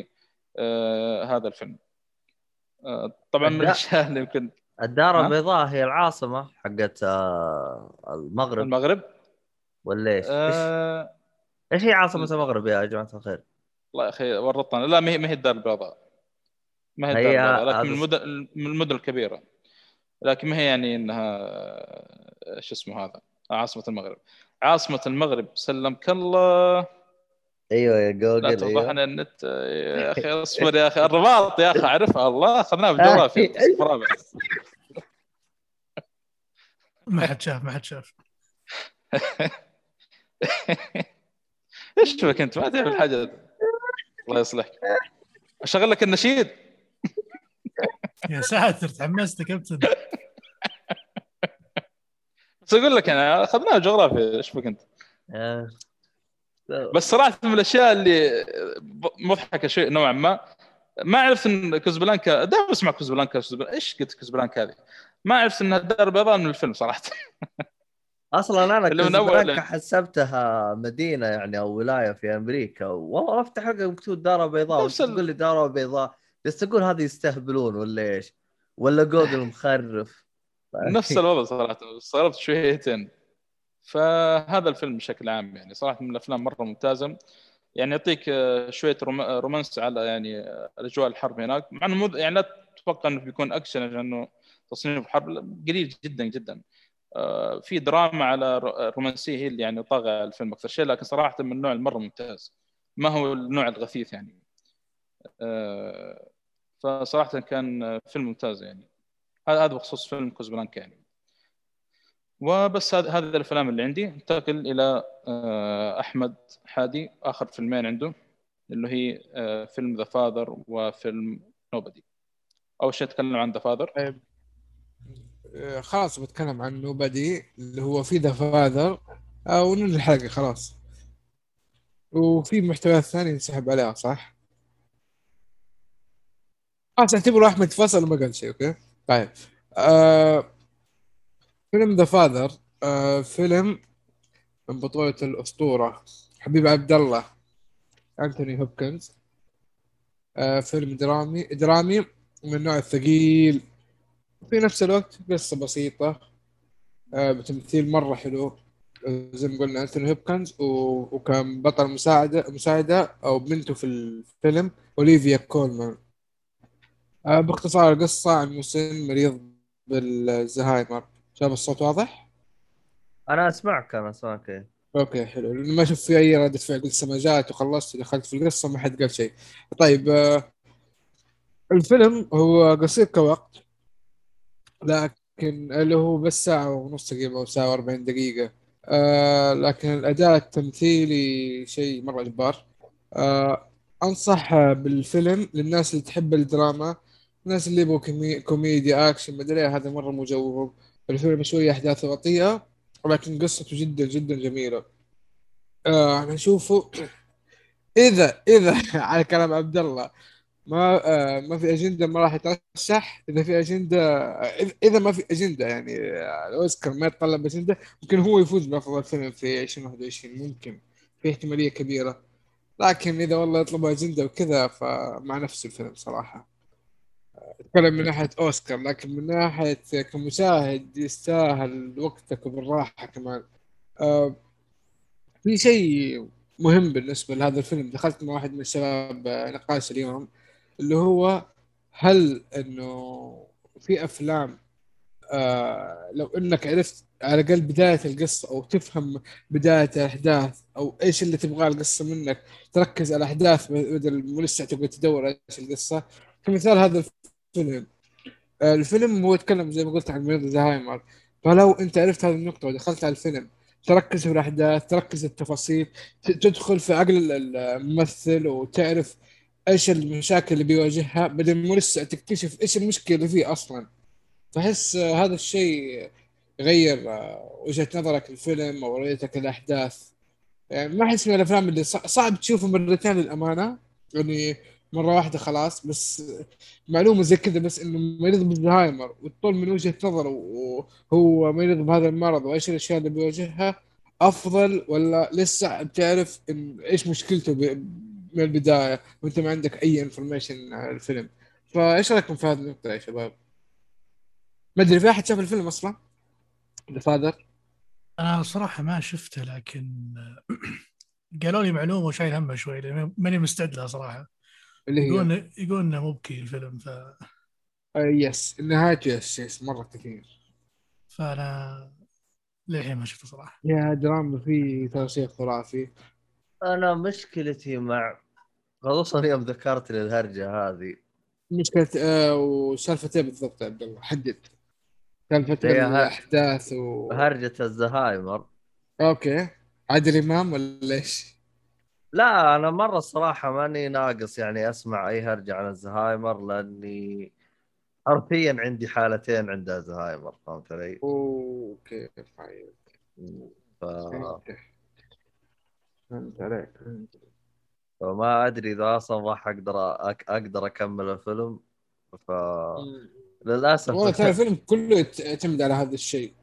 هذا الفيلم. طبعاً من الأشياء اللي يمكن الدار البيضاء هي العاصمة حقت المغرب. المغرب وليش؟ أه... إيش هي عاصمة المغرب يا جماعة الخير؟ الله أخي ورطنا لا ما هي ما هي الدار البيضاء ما هي الدار البيضاء لكن من المدن الكبيرة. لكن ما هي يعني انها شو اسمه هذا عاصمه المغرب. عاصمه المغرب سلمك الله. ايوه يا جوجل ايوه احنا النت يا اخي اصبر يا اخي الرباط يا اخي اعرفها الله اخذناها بالجغرافيا ما حد شاف ما حد شاف ايش بك انت ما تعرف الحاجه الله يصلحك اشغل لك النشيد يا ساتر تحمست كابتن بس اقول لك انا اخذناها جغرافيا ايش بك انت بس صراحه من الاشياء اللي مضحكه شيء نوعا ما ما عرفت ان كازابلانكا دائما اسمع كازابلانكا ايش قلت كازابلانكا هذه ما عرفت انها الدار البيضاء من الفيلم صراحه اصلا انا كازابلانكا حسبتها مدينه يعني او ولايه في امريكا والله رفت حلقه مكتوب دار بيضاء تقول لي دار بيضاء بس تقول هذه يستهبلون ولا ايش ولا جوجل مخرف نفس الوضع صراحه صارت شويتين. فهذا الفيلم بشكل عام يعني صراحه من الافلام مره ممتازه يعني يعطيك شويه رومانس على يعني الاجواء الحرب هناك مع انه يعني لا تتوقع انه بيكون اكشن لانه تصنيف حرب قليل جدا جدا في دراما على رومانسيه هي اللي يعني طاغى الفيلم اكثر شيء لكن صراحه من النوع المره ممتاز ما هو النوع الغثيث يعني فصراحه كان فيلم ممتاز يعني هذا بخصوص فيلم كازابلانكا يعني وبس هذا هذا الفيلم اللي عندي. انتقل الى احمد حادي اخر فيلمين عنده اللي هي فيلم The Father وفيلم Nobody. اول شيء اتكلم عن The Father. خلاص بتكلم عن Nobody اللي هو في The Father وننهي الحلقه خلاص وفي محتوى ثاني نسحب عليها صح خلاص اعتبره احمد فصل وما قال شيء اوكي طيب أه فيلم The Father آه فيلم من بطولة الأسطورة حبيب عبد الله أنتوني هوبكنز آه فيلم درامي درامي من النوع الثقيل في نفس الوقت قصة بسيطة آه بتمثيل مرة حلو زي ما قلنا أنتوني هوبكنز وكان بطل مساعدة مساعدة أو بنته في الفيلم أوليفيا كولمان آه باختصار القصة عن مسن مريض بالزهايمر. شايف الصوت واضح؟ أنا أسمعك أنا أسمعك أوكي حلو لأنه ما شوف في أي ردة فعل قلت ما جاءت وخلصت دخلت في القصة ما حد قال شيء. طيب آه الفيلم هو قصير كوقت لكن اللي هو بس ساعة ونص تقريبا أو ساعة وأربعين دقيقة آه لكن الأداء التمثيلي شيء مرة جبار. آه أنصح بالفيلم للناس اللي تحب الدراما الناس اللي يبغوا كومي... كوميدي أكشن مدري هذا مرة مجوب. الفيلم شوية أحداثه بطيئة ولكن قصته جدا جدا جميلة. آه نشوفه إذا إذا على كلام عبد الله ما آه ما في أجندة ما راح يترشح إذا في أجندة إذا, إذا ما في أجندة يعني الأوسكار ما يتطلب أجندة ممكن هو يفوز بأفضل فيلم في عشرين واحد وعشرين ممكن في احتمالية كبيرة لكن إذا والله يطلب أجندة وكذا فمع نفسه الفيلم صراحة. أتكلم من ناحية أوسكار لكن من ناحية كمشاهد يستاهل وقتك وبالراحة كمان. أه في شيء مهم بالنسبة لهذا الفيلم دخلت مع واحد من الشباب نقاش اليوم اللي هو هل إنه في أفلام أه لو إنك عرفت على الأقل بداية القصة أو تفهم بداية الأحداث أو إيش اللي تبغاه القصة منك تركز على الأحداث بدل ما لسه تبغى تدور إيش القصة. كمثال هذا الفيلم الفيلم هو يتكلم زي ما قلت عن مريض الزهايمر فلو أنت عرفت هذه النقطة ودخلت على الفيلم تركز في الأحداث تركز التفاصيل تدخل في عقل الممثل وتعرف إيش المشاكل اللي بيواجهها بدل ما لسه تكتشف إيش المشكلة اللي فيه أصلا. فحس هذا الشيء يغير وجهة نظرك للفيلم أو رؤيتك للأحداث. يعني ما أحس من الأفلام اللي صعب تشوفه مرتين للأمانة يعني مرة واحدة خلاص بس معلومة زي كذا بس إنه مريض بالزهايمر وتطول من وجهة نظره وهو مريض بهذا المرض وإيش الأشياء اللي بيواجهها أفضل ولا لسه بتعرف إن إيش مشكلته من البداية وأنت ما عندك أي إنفورميشن على الفيلم. فإيش رأيكم في هذه النقطة يا شباب؟ ما أدري في أحد شاف الفيلم أصلا The Father؟ أنا صراحة ما شفته لكن قالوا لي معلومة وشايل همها شوي لأني ماني مستعد لها صراحة. يقولنا يقولنا مبكي الفيلم ف يس النهاية يس يس مرة كثير. فأنا ليه ما شفته صراحة يا دراما في تمثيل خرافي. أنا مشكلتي مع خصوصا يوم ذكرت الهرجة هذه مشكلة آه وسالفتها بالضبط عبد الله حدد سالفتها الأحداث و... هرجة الزهايمر. أوكي عادل إمام ولا إيش؟ لا أنا مرة صراحة ماني ناقص يعني أسمع أي هرجة عن الزهايمر لأني حرفيا عندي حالتين عندها زهايمر فهمت علي؟ أوكي فاهم ف... فهمت عليك. فما أدري إذا أصلا راح أقدر أقدر أكمل الفيلم ف للأسف والله ترى الفيلم كله يعتمد على هذا الشيء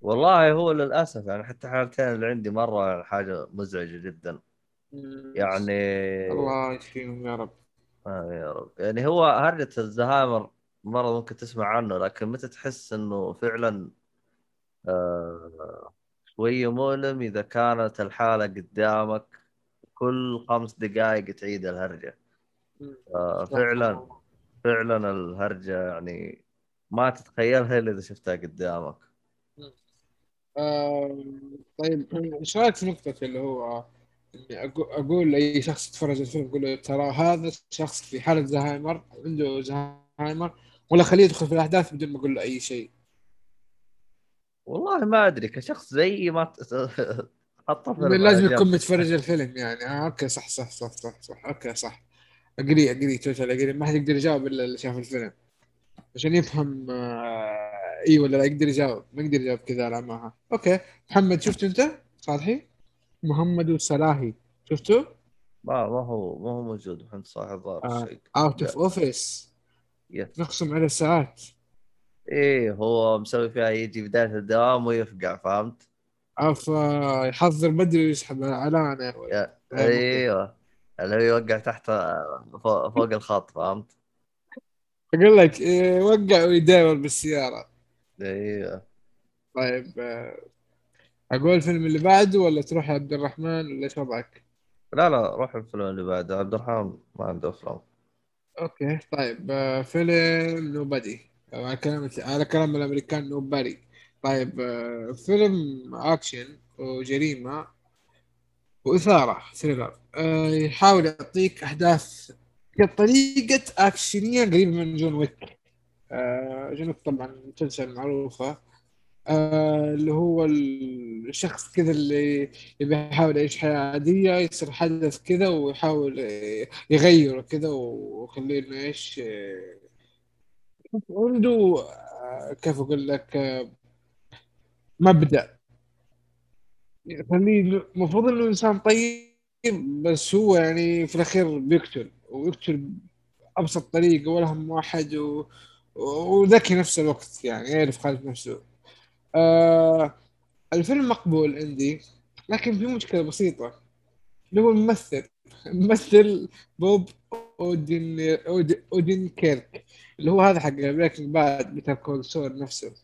والله هو للأسف يعني حتى حالتين اللي عندي مرة حاجة مزعجة جدا يعني الله يشفيهم يا رب آه يا رب. يعني هو هرجة الزهايمر مرة ممكن تسمع عنه لكن متى تحس إنه فعلا آه شوية مؤلم إذا كانت الحالة قدامك كل خمس دقائق تعيد الهرجة. آه فعلا فعلا الهرجة يعني ما تتخيلها إلا إذا شفتها قدامك. آه طيب إيش رأيك في نقطة اللي هو أقول لأي شخص يتفرج الفيلم أقول له ترى هذا الشخص في حالة زهايمر عنده زهايمر ولا خليه يدخل في الأحداث بدون ما أقول له أي شيء؟ والله ما أدري كشخص زي ما لازم يكون متفرج الفيلم يعني آه أوكي صح صح صح صح صح أوكي صح أقري أقري توتال أقري ما حد يقدر يجاوب إلا اللي شاف الفيلم عشان يفهم آه إيه ولا لا يقدر يجاوب ما يقدر يجاوب كذا لعمها. أوكي محمد شفته أنت صالحي؟ محمد الصالحي شفته؟ ما ما هو ما هو موجود محمد الصالحي ضار شيء out of office نقسم على الساعات إيه هو مسوي فيها يجي بداية الدوام ويفقع فهمت؟ عفا يحضر بدري ويسحب علانة يا... أيوة اللي يوقع تحت فوق, فوق الخط فهمت؟ أقول لك يوقع ويداور بالسيارة. أيوة طيب أقول الفيلم اللي بعده ولا تروح يا عبد الرحمن ولا شبعك؟ لا لا روح الفيلم اللي بعده عبد الرحمن ما عنده أفلام. أوكي طيب فيلم Nobody على كلام على كلام الأمريكان Nobody. طيب فيلم أكشن وجريمة وإثارة ثريلر يحاول يعطيك أحداث كطريقة أكشنية قريبة من جون ويك. جون ويك طبعا مسلسل معروفة اللي هو الشخص كذا اللي يحاول يعيش حياة عادية يصير حدث كذا ويحاول يغيره كذا ويخليه إنه يعيش عنده كيف أقول لك مبدأ يعني المفروض إنه إنسان طيب بس هو يعني في الأخير بيقتل ويقتل أبسط طريقة ولا هم واحد و... وذكي نفس الوقت يعني يعرف خالف نفسه. آه... الفيلم مقبول عندي لكن في مشكلة بسيطة اللي هو الممثل ممثل بوب أودين أود... أودين كيرك اللي هو هذا حق بريكنج باد بيتر كول سول نفسه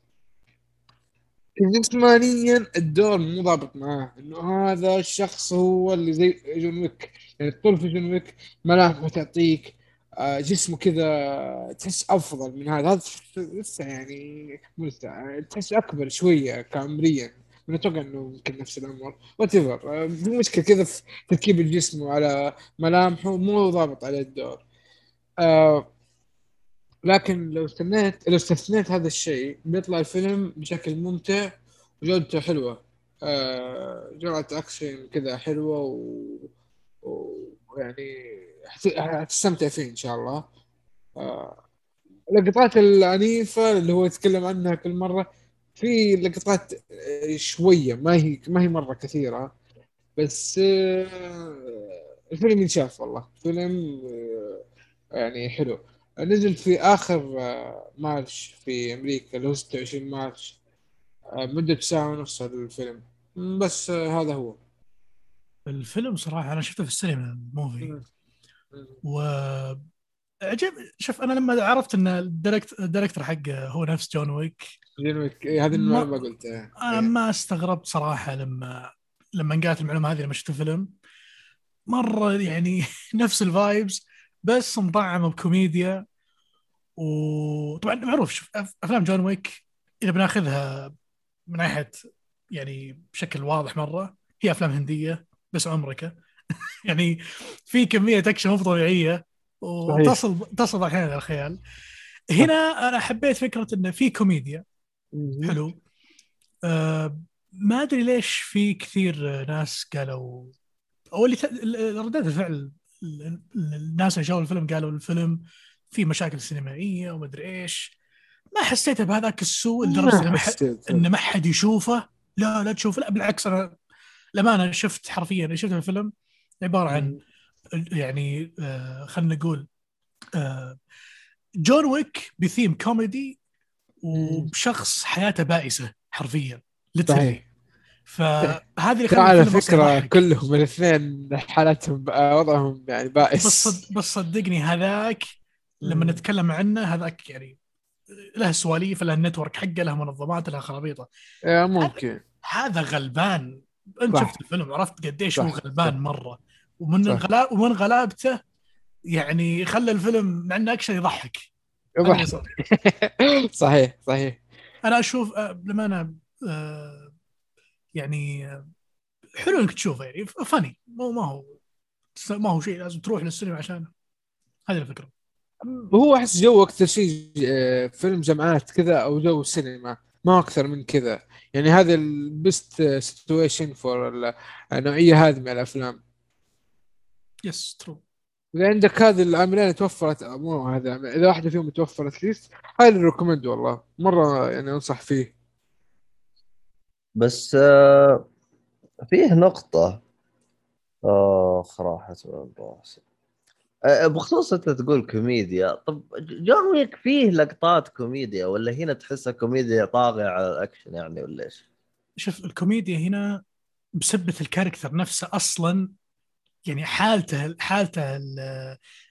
جسمانياً الدور مو ضابط معاه إنه هذا الشخص هو اللي زي جون ويك يعني الطول في جون ويك ملامحه تعطيك جسمه كذا تحس أفضل من هذا هذا لسه يعني مستع تحس أكبر شوية كعمرياً نتوقع إنه ممكن نفس الأمر وتفر في مشكلة كذا في تركيب الجسم وعلى ملامحه مو ضابط على الدور. أه لكن لو استنيت لو استثنيت هذا الشيء بيطلع الفيلم بشكل ممتع وجودته حلوة. آه جرعة أكشن كذا حلوة ويعني هتستمتع فيه إن شاء الله. آه لقطات العنيفة اللي هو يتكلم عنها كل مرة في لقطات شوية ما هي ما هي مرة كثيرة بس آه الفيلم ينشاف والله فيلم آه يعني حلو. نزل في آخر مارش في أمريكا اللي هو ستة وعشرين مارش مدة ساعة ونص الفيلم بس هذا هو الفيلم صراحة. أنا شفته في السينما موفي وعجب. شوف أنا لما عرفت أن الديركت الديركتور حقه هو نفس جون ويك جون ويك هذه المعلومة ما قلتها أنا ما استغربت صراحة لما لما قالت المعلومة هذه لما شفت الفيلم مرة يعني نفس الفايبز بس مطعمة بكوميديا وطبعا معروف شوف أفلام جون ويك إذا بناخذها من ناحية يعني بشكل واضح مرة هي أفلام هندية بس أمريكا يعني في كمية أكشن مو طبيعية وتصل تصل أحيانا للخيال. هنا أنا حبيت فكرة إن في كوميديا حلو. أه ما أدري ليش في كثير ناس قالوا أو اللي ردات الفعل الناس اللي شافوا الفيلم قالوا الفيلم في مشاكل سينمائية وما أدري إيش. ما حسيت بهذاك السوء اللي إن ما حد يشوفه. لا لا تشوف. لا بالعكس أنا لما أنا شفت حرفيا شفت الفيلم عبارة عن يعني آه خلنا نقول آه جون ويك بثيم كوميدي وبشخص حياته بائسة حرفيا لتري. فهذه على فكرة كلهم الاثنين حالتهم وضعهم يعني بائس. بس بس صدقني هذاك لما نتكلم عنه هذاك يعني له سواليف له نتورك حقه له منظمات له خرابيطة. إيه ممكن. هذا غلبان. أنت صح. شفت الفيلم عرفت قديش هو غلبان صح. مرة ومن الغلا ومن غلابته يعني خلى الفيلم مع إنه أكشن يضحك. صحيح صحيح. أنا أشوف لما أنا آه يعني حلو إنك تشوفه يعني فاني مو ما هو ما هو شيء لازم تروح للسينما عشان هذه الفكرة. هو أحس جو أكثر شيء فيلم جمعات كذا أو جو سينما ما أكثر من كذا يعني هذا البست سيتويشن فور النوعية هذه من الأفلام. يس ترو. إذا عندك هذه العاملين توفرت مو هذا إذا واحدة فيهم توفرت ليست هاي الريكومند والله مرة يعني أنصح فيه. بس آه فيه نقطة آخ راحت راسي آه بخصوص أنت تقول كوميديا. طب جون ويك فيه لقطات كوميديا ولا هنا تحسها كوميديا طاغية على الأكشن يعني ولا إيش؟ شوف الكوميديا هنا بسبة الكاركتر نفسه أصلاً يعني حالته حالته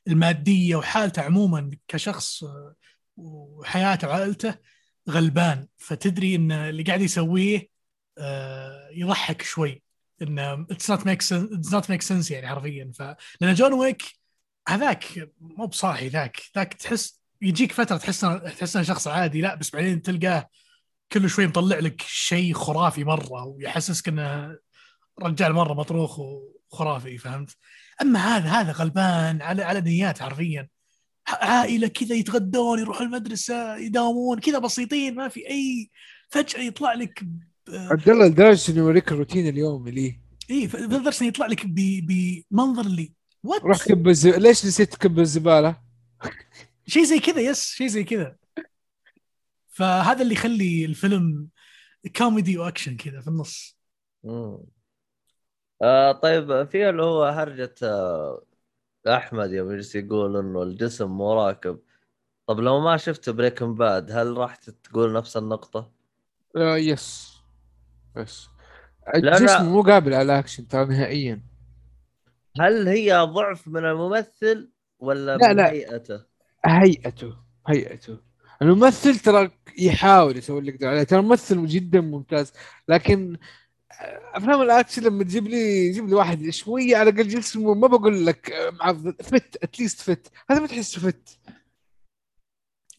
المادية وحالته عموماً كشخص وحياته وعائلته غلبان فتدري إن اللي قاعد يسويه يضحك شوي إن it's not make sense it's not make sense يعني حرفياً. فلأن جون ويك هذاك مو بصاحي ذاك ذاك تحس يجيك فترة تحس تحسه شخص عادي لا بس بعدين تلقاه كل شوي مطلع لك شيء خرافي مرة ويحسسك إنه رجال مرة مطروخ وخرافي فهمت. أما هذا هذا غلبان على على نيات حرفياً عائلة كذا يتغدون يروحوا المدرسة يداومون كذا بسيطين ما في أي فجأة يطلع لك عبد الله الدرس إنه يوريك الروتين اليومي ليه إيه فالدرس يطلع لك بمنظر لي روح كب الز... ليش نسيت كب الزبالة شيء زي كذا يس شيء زي كذا. فهذا اللي يخلي الفيلم كوميدي وأكشن كذا في النص. آه طيب فيه اللي هو هرجة آه... أحمد يوم يجلس يقول إنه الجسم مراكب. طب لو ما شفت بريكنج باد هل راح تقول نفس النقطة؟ لا يس بس الجسم مو قابل على أكشن ترى نهائيا. هل هي ضعف من الممثل ولا لا من لا. هيئته؟ هيئته هيئته الممثل ترى يحاول يسوي اللي يقدر عليه ترى ممثل جدا ممتاز لكن أفلام الأكشن لما تجيب لي جيب لي واحد شوية على الأقل جسمه ما بقول لك معضل فت أتليست فت هذا ما تحسه فت.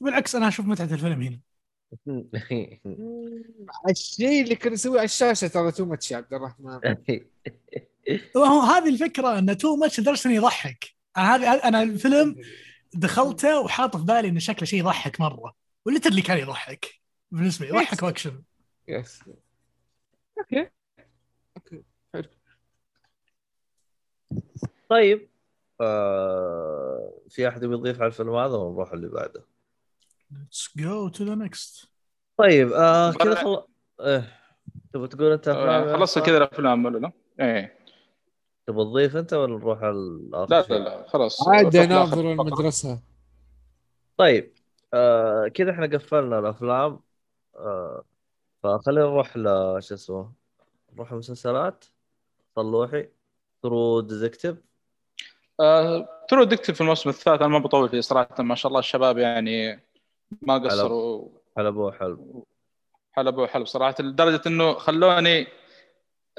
بالعكس أنا أشوف متعة الفيلم هنا الشيء اللي كان يسويه على الشاشة ترى تو ماتش عبد الرحمن وهو هذه الفكرة أن تو ماتش درسني يضحك. أنا هذه أنا الفيلم دخلته وحاط في بالي إن شكله شيء يضحك مرة واللتر اللي كان يضحك بالنسبة لي يضحك وأكشن. يس أوكي أوكي حلو. طيب آه... في أحد بيضيف على الفيلم هذا ونروح اللي بعده. Let's go to the next. طيب آه... كذا خل... إيه تبغى تقول أنت أفلام خلصنا كذا الأفلام ولا لا؟ إيه تبغى تضيف أنت ولا نروح ال لا لا لا خلاص عادي ناظر المدرسة. طيب آه... كذا إحنا قفلنا الأفلام آه... فخلينا نروح ل شو اسمه نروح مسلسلات. صلوحي True Detective آه، True Detective في الموسم الثالث أنا ما بطول فيه صراحة ما شاء الله الشباب يعني ما قصروا حلبوا حلب حلبوا حلب صراحة لدرجة إنه خلوني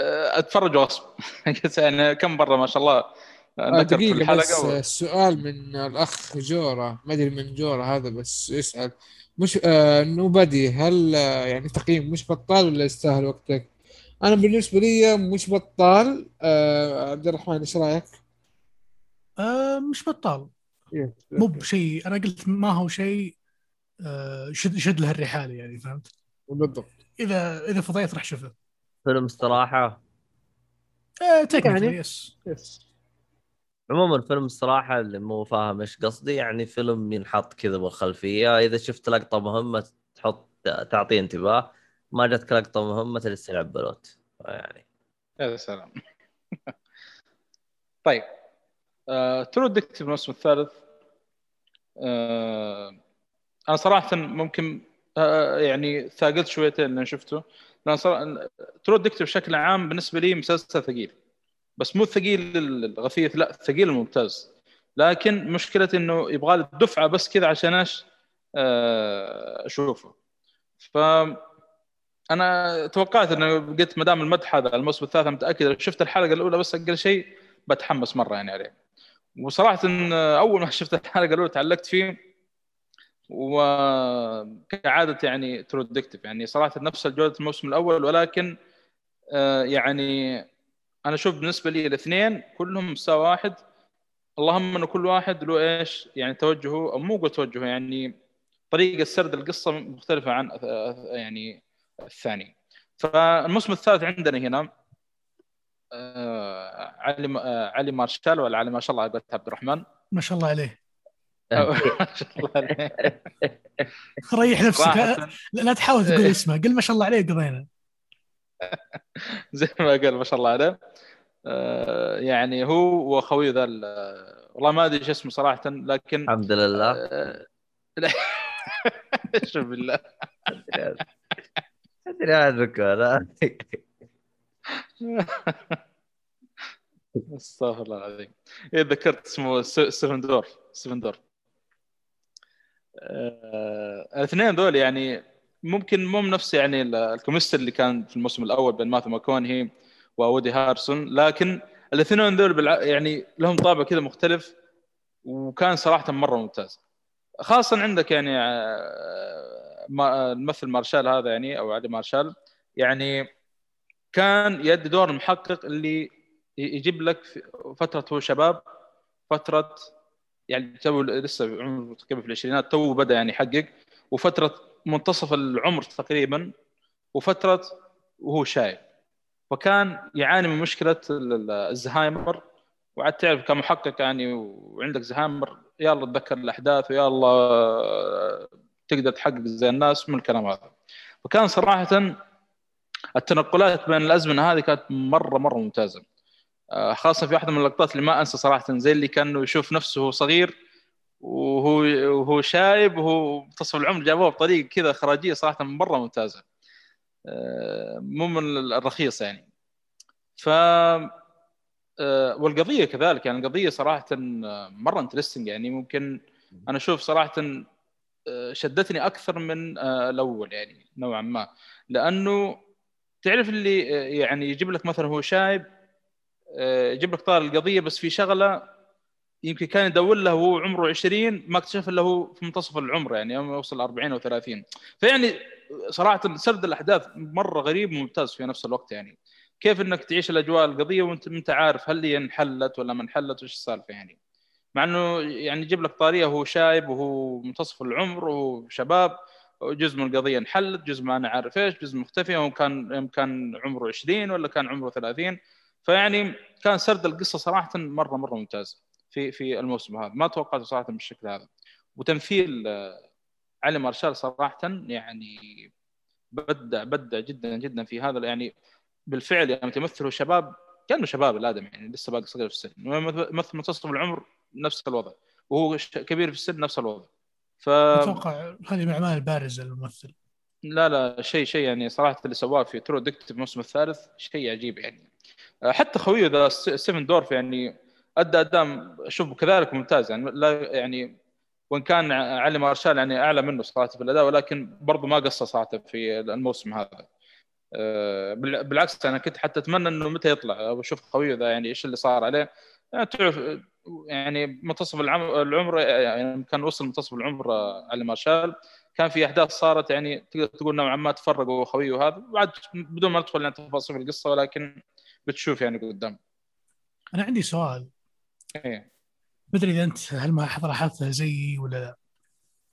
أتفرج غصب يعني كم مرة ما شاء الله دقيقة بس و... السؤال من الأخ جورة ما أدري من جورة هذا بس يسأل مش آه نوبادي هل آه يعني تقييم مش بطال ولا يستاهل وقتك؟ أنا بالنسبة لي مش بطال. آه عبد الرحمن إيش رأيك؟ آه مش بطال مو بشيء أنا قلت ما هو شيء آه شد شد لها الرحالة يعني فهمت؟ بالضبط إذا إذا فضيت رح شوفه فيلم الصراحة آه تكني يس يس عموما الفيلم الصراحة اللي مو فاهم إيش قصدي يعني فيلم ينحط كذا بالخلفية إذا شفت لقطة مهمة تحط تعطي انتباه ما جاتك لقطة مهمة تلعب بلوت يعني يا سلام. طيب True Detective الموسم الثالث أه... أنا صراحة ممكن أه... يعني ثاقلت شويتين إن شفته لأن صراحة True Detective بشكل عام بالنسبة لي مسلسل ثقيل بس مو ثقيل الغثيث لا ثقيل ممتاز لكن مشكلة إنه يبغى الدفعة بس كذا عشاناش أشوفه فأنا توقعت إنه قلت مدام المدح هذا الموسم الثالث متأكد شفت الحلقة الأولى بس أقل شيء بتحمس مرة يعني عليه وصراحة إن أول ما شفت الحلقة الأولى تعلقت فيه وكعادة يعني True Detective يعني صراحة نفس الجودة الموسم الأول ولكن يعني أنا شوف بالنسبة لي الاثنين كلهم سواء واحد اللهم أنه كل واحد له إيش يعني توجهه أو مو قلت توجهه يعني طريقة سرد القصة مختلفة عن يعني الثاني. فالموسم الثالث عندنا هنا آه علي آه علي مارشال ولا علي ما شاء الله قلت عبد الرحمن ما شاء الله عليه ما شاء الله عليه ريح نفسك لا تحاول تقول اسمه قل ما شاء الله عليه قضينا زي ما قال ما شاء الله عليه آه يعني هو وخوي ذا والله ما ادري ايش اسمه صراحه لكن الحمد لله آه شوف بالله ادري هذا الذكر استغفر الله العظيم ذكرت اسمه سفندور سفندور آه الاثنين دول يعني ممكن مو نفس يعني الكيمستري اللي كان في الموسم الاول بين ماثيو ماكونهي وودي هارسون لكن الاثنين دول بالع... يعني لهم طابع كذا مختلف وكان صراحه مره ممتاز خاصه عندك يعني الممثل مارشال هذا يعني او علي مارشال يعني كان يدي دور المحقق اللي يجيب لك فتره هو شباب فتره يعني تو لسه عمره تقريبا في العشرينات تو بدا يعني يحقق وفتره منتصف العمر تقريبا وفترة وهو شايب وكان يعاني من مشكلة الزهايمر وعاد تعرف كمحقق يعني وعندك زهايمر يلا تذكر الأحداث ويلا تقدر تحقق زي الناس من الكلام هذا وكان صراحة التنقلات بين الأزمنة هذه كانت مرة مرة ممتازة خاصة في واحدة من اللقطات اللي ما أنسى صراحة زي اللي كانوا يشوف نفسه صغير وهو هو شايب وهو منتصف العمر جابوه بطريقه كذا اخراجيه صراحه مره ممتازه مو من الرخيص يعني ف والقضيه كذلك يعني القضيه صراحه مره انترستنج يعني ممكن انا اشوف صراحه شدتني اكثر من الاول يعني نوعا ما لانه تعرف اللي يعني يجيب لك مثلا هو شايب يجيب لك طار القضيه بس في شغله يمكن كان يدور له وهو عمره عشرين ما اكتشف له هو في منتصف العمر يعني يوم يوصل أربعين أو ثلاثين فيعني صراحة سرد الأحداث مرة غريب وممتاز في نفس الوقت يعني كيف إنك تعيش الأجواء القضية وأنت أنت عارف هل هي انحلت ولا ما انحلت وش السالفة يعني مع إنه يعني يجيب لك طارية هو شايب وهو منتصف العمر وهو شباب جزء من القضية انحلت جزء ما أنا عارف إيش جزء مختفي هو كان كان عمره عشرين ولا كان عمره ثلاثين فيعني كان سرد القصة صراحة مرة مرة ممتاز في في الموسم هذا ما توقعت صراحه بالشكل هذا وتمثيل علي مارشال صراحه يعني بدع بدع جدا جدا في هذا يعني بالفعل يعني تمثله شباب كانوا شباب الادم يعني لسه باقي صغير في السن مثل منتصف العمر نفس الوضع وهو كبير في السن نفس الوضع ف اتوقع هذه من اعمال بارزه الممثل لا لا شيء شيء يعني صراحه اللي سواه في True Detective الموسم الثالث شيء عجيب يعني حتى خويه ذا سيفن دورف يعني أدى أدام شوف كذلك ممتاز يعني لا يعني وإن كان علي مارشال يعني أعلى منه صراحة في الأداء ولكن برضو ما قصة صراحة في الموسم هذا بالعكس أنا كنت حتى أتمنى إنه متى يطلع وأشوف خويه ذا يعني إيش اللي صار عليه تعرف يعني منتصف العمر يعني كان وصل منتصف العمر علي مارشال، كان في أحداث صارت يعني تقدر تقول نوعا ما تفرقوا خويه وهذا، بعد بدون ما ندخل في تفاصيل القصة ولكن بتشوف يعني قدام. أنا عندي سؤال إيه مدري إذا أنت هل ما حضر حادثة زي ولا لا.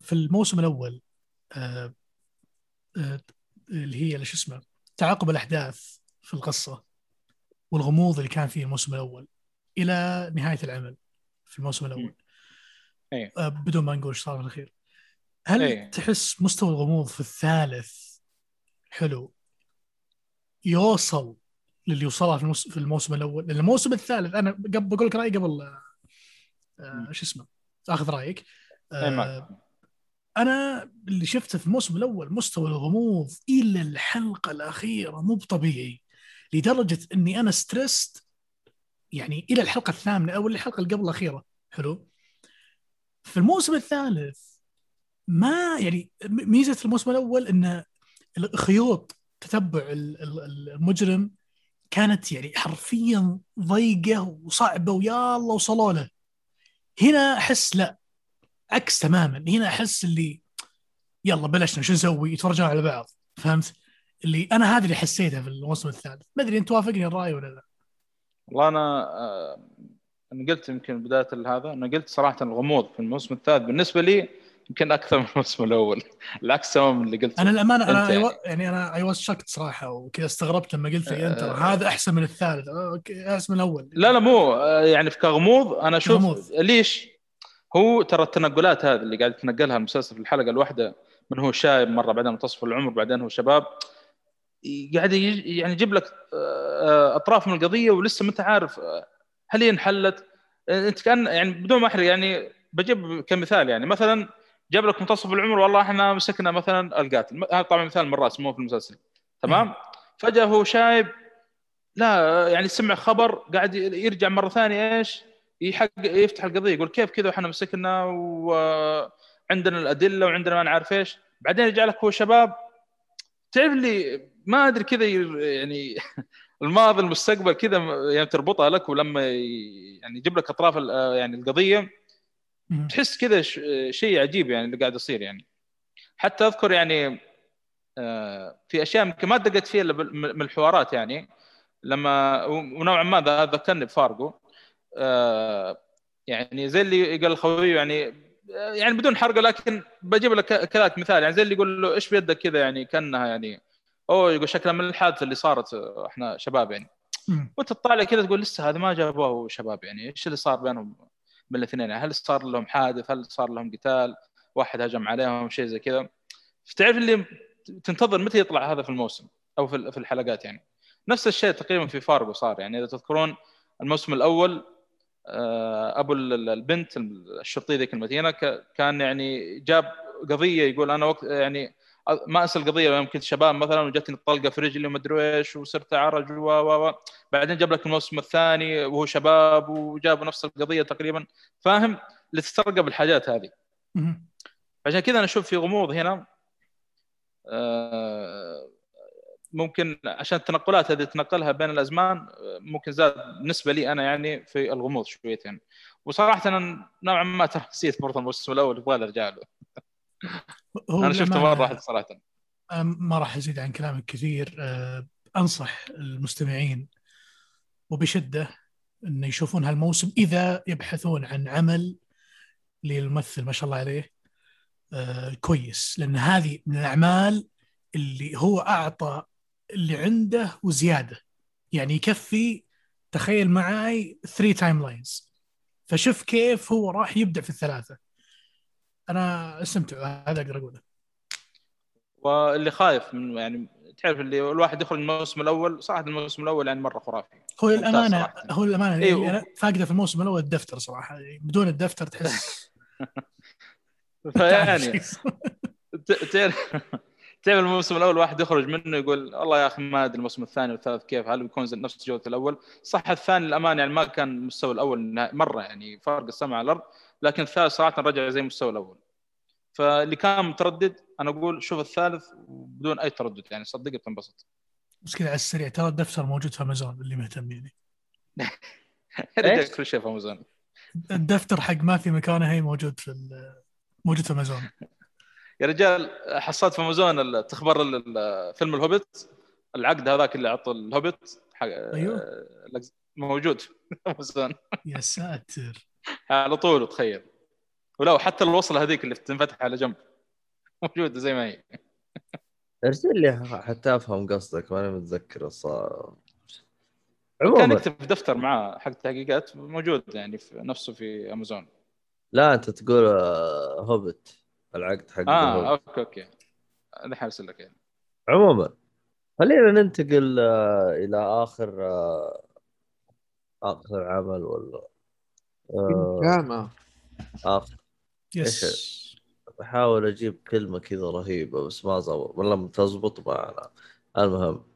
في الموسم الأول آه آه اللي هي اللي شو اسمه تعاقب الأحداث في القصة والغموض اللي كان فيه الموسم الأول إلى نهاية العمل في الموسم الأول إيه. آه بدون ما نقول صار في الأخير هل إيه. تحس مستوى الغموض في الثالث حلو يوصل للي يوصلها في, في الموسم الأول؟ لأن الموسم الثالث أنا بقول لك رأيي قبل آه شو اسمه أخذ رأيك آه أنا اللي شفته في الموسم الأول مستوى الغموض إلى الحلقة الأخيرة مو طبيعي، لدرجة أني أنا ستريست يعني إلى الحلقة الثامنة أو الحلقة اللي قبل الأخيرة حلو. في الموسم الثالث ما يعني ميزة الموسم الأول أن الخيوط تتبع المجرم كانت يعني حرفيا ضيقة وصعبة ويا الله وصلوا له. هنا أحس لا عكس تماما، هنا أحس اللي يلا بلشنا شو نسوي يتفرجون على بعض، فهمت اللي أنا هذا اللي حسيته في الموسم الثالث. ما أدري أنت توافقني الرأي ولا لا؟ والله أنا أنا قلت يمكن بداية هذا أنا قلت صراحة الغموض في الموسم الثالث بالنسبة لي يمكن أكثر من الموسم الأول العكس تماما اللي قلت أنا الأمانة أنا يعني. يعني أنا أيوة شكت صراحة وكذا استغربت لما قلت لي أنت أه هذا أحسن من الثالث أحسن من الأول. لا لا مو يعني في كغموض أنا شوف ليش هو ترى التنقلات هذه اللي قاعد تنقلها المسلسل في الحلقة الواحدة من هو شايب مرة بعدين منتصف العمر بعدين هو شباب قاعد يعني يجيب لك أطراف من القضية ولسه ما أنت عارف هل هي انحلت. أنت كان يعني بدون ما أحرق يعني بجيب كمثال يعني مثلا جاب لك منتصف العمر والله احنا مسكنا مثلا القاتل، هذا طبعا مثال مرات سموه في المسلسل تمام. فجأة هو شايب لا يعني سمع خبر قاعد يرجع مرة ثانية ايش يحق يفتح القضية يقول كيف كذا احنا مسكنا وعندنا الأدلة وعندنا ما نعرف ايش. بعدين يرجع لك هو شباب تعرف لي ما ادري كذا يعني الماضي المستقبل كذا يعني تربطها لك، ولما يعني يجيب لك اطراف يعني القضية تحس كذا شيء عجيب يعني اللي قاعد يصير. يعني حتى أذكر يعني في أشياء ما دقت فيها من الحوارات يعني لما ونوعا ما ذكرني بفارغو يعني زي اللي قال خوي يعني يعني بدون حرقة لكن بجيب لك كذاك مثال يعني زي اللي يقول له إيش بيدك كذا يعني كأنها يعني أو يقول شكلها من الحادثة اللي صارت إحنا شباب يعني وتطالع كذا تقول لسه هذا ما جابوه شباب يعني إيش اللي صار بينهم من الاثنين، هل صار لهم حادث هل صار لهم قتال واحد هجم عليهم شيء زي كذا. فتعرف اللي تنتظر متى يطلع هذا في الموسم أو في الحلقات يعني نفس الشيء تقريبا في فارغو صار. يعني إذا تذكرون الموسم الأول أبو البنت الشرطي ذيك المتينة كان يعني جاب قضية يقول أنا وقت يعني ما أنسى القضية لما كنت شباب مثلا وجتني طلقة في رجلي وما أدري إيش وصرت أعرج و و و بعدين جاب لك الموسم الثاني وهو شباب وجابوا نفس القضية تقريبا فاهم اللي تسترقب الحاجات هذه. عشان كذا أنا أشوف في غموض هنا ممكن عشان التنقلات هذه تنقلها بين الأزمان ممكن زاد بالنسبة لي أنا يعني في الغموض شويتين. وصراحة أنا نوعا ما ترسيت برضه الموسم الأول بغير أرجع له أنا شفته مرة واحدة صراحة. ما راح أزيد عن كلامك كثير. أنصح المستمعين وبشدة أن يشوفون هالموسم إذا يبحثون عن عمل للممثل ما شاء الله عليه كويس، لأن هذه من الأعمال اللي هو أعطى اللي عنده وزيادة. يعني يكفي تخيل معي three timelines فشوف كيف هو راح يبدع في الثلاثة. أنا استمتع هذا أقدر أقوله. واللي خايف من يعني تعرف اللي الواحد يخرج الموسم الأول صراحة الموسم الأول يعني مرة خرافي هو الأمانة هو الأمانة إيه أنا فاقدة في الموسم الأول الدفتر صراحة بدون الدفتر تحس فيعني تعرف تعرف الموسم الأول واحد يخرج منه يقول الله يا أخي ما أدري الموسم الثاني والثالث كيف هل بيكون نفس جودة الأول. صح الثاني الأمانة يعني ما كان مستوى الأول مرة يعني فرق السماء على الأرض، لكن الثالث صراحة رجع زي مستوى الأول. فاللي كان متردد أنا أقول شوف الثالث بدون أي تردد يعني صدقني بتنبسط. بس كذا على السريع ترى الدفتر موجود في أمازون اللي مهتميني هذا كل شيء في امازون. الدفتر حق ما في مكانه هي موجود في موجود في امازون. يا رجال حصلت في امازون تخبر الفيلم الهوبيت، العقد هذاك اللي عطى الهوبيت حق أيوه. موجود امازون. يا ساتر على طول تخيل. ولو حتى الوصله هذيك اللي تنفتح على جنب موجوده زي ما هي. ارسل لي حتى افهم قصدك، وانا متذكر صار كان يكتب في دفتر معاه حق تحقيقات موجود يعني في نفسه في امازون. لا انت تقول هوبت العقد حق اه هوبت. اوكي اوكي انا حارسل لك يعني. عموما خلينا ننتقل الى اخر اخر عمل ولا جنتاما. اخر يس بحاول اجيب كلمه كذا رهيبه بس ما زبط والله ما تزبط معنا. المهم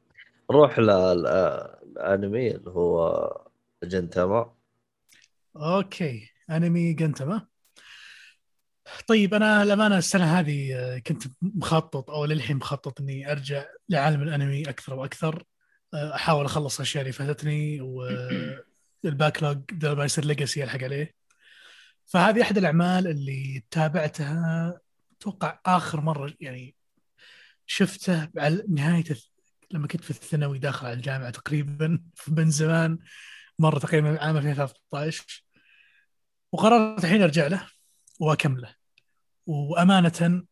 نروح للانمي اللي هو جنتاما. اوكي انمي جنتاما. طيب انا لما انا السنه هذه كنت مخطط او للحين مخطط اني ارجع لعالم الانمي اكثر واكثر، احاول اخلص اشياء اللي فاتتني والباكلوج ده ما يصير ليجاسي الحق عليه. فهذه احد الاعمال اللي تابعتها اتوقع اخر مره يعني شفته على نهايه لما كنت في الثانوي داخل على الجامعه تقريبا، من زمان مره تقريبا عام ألفين وثلاثة عشر. وقررت الحين ارجع له واكمله، وامانه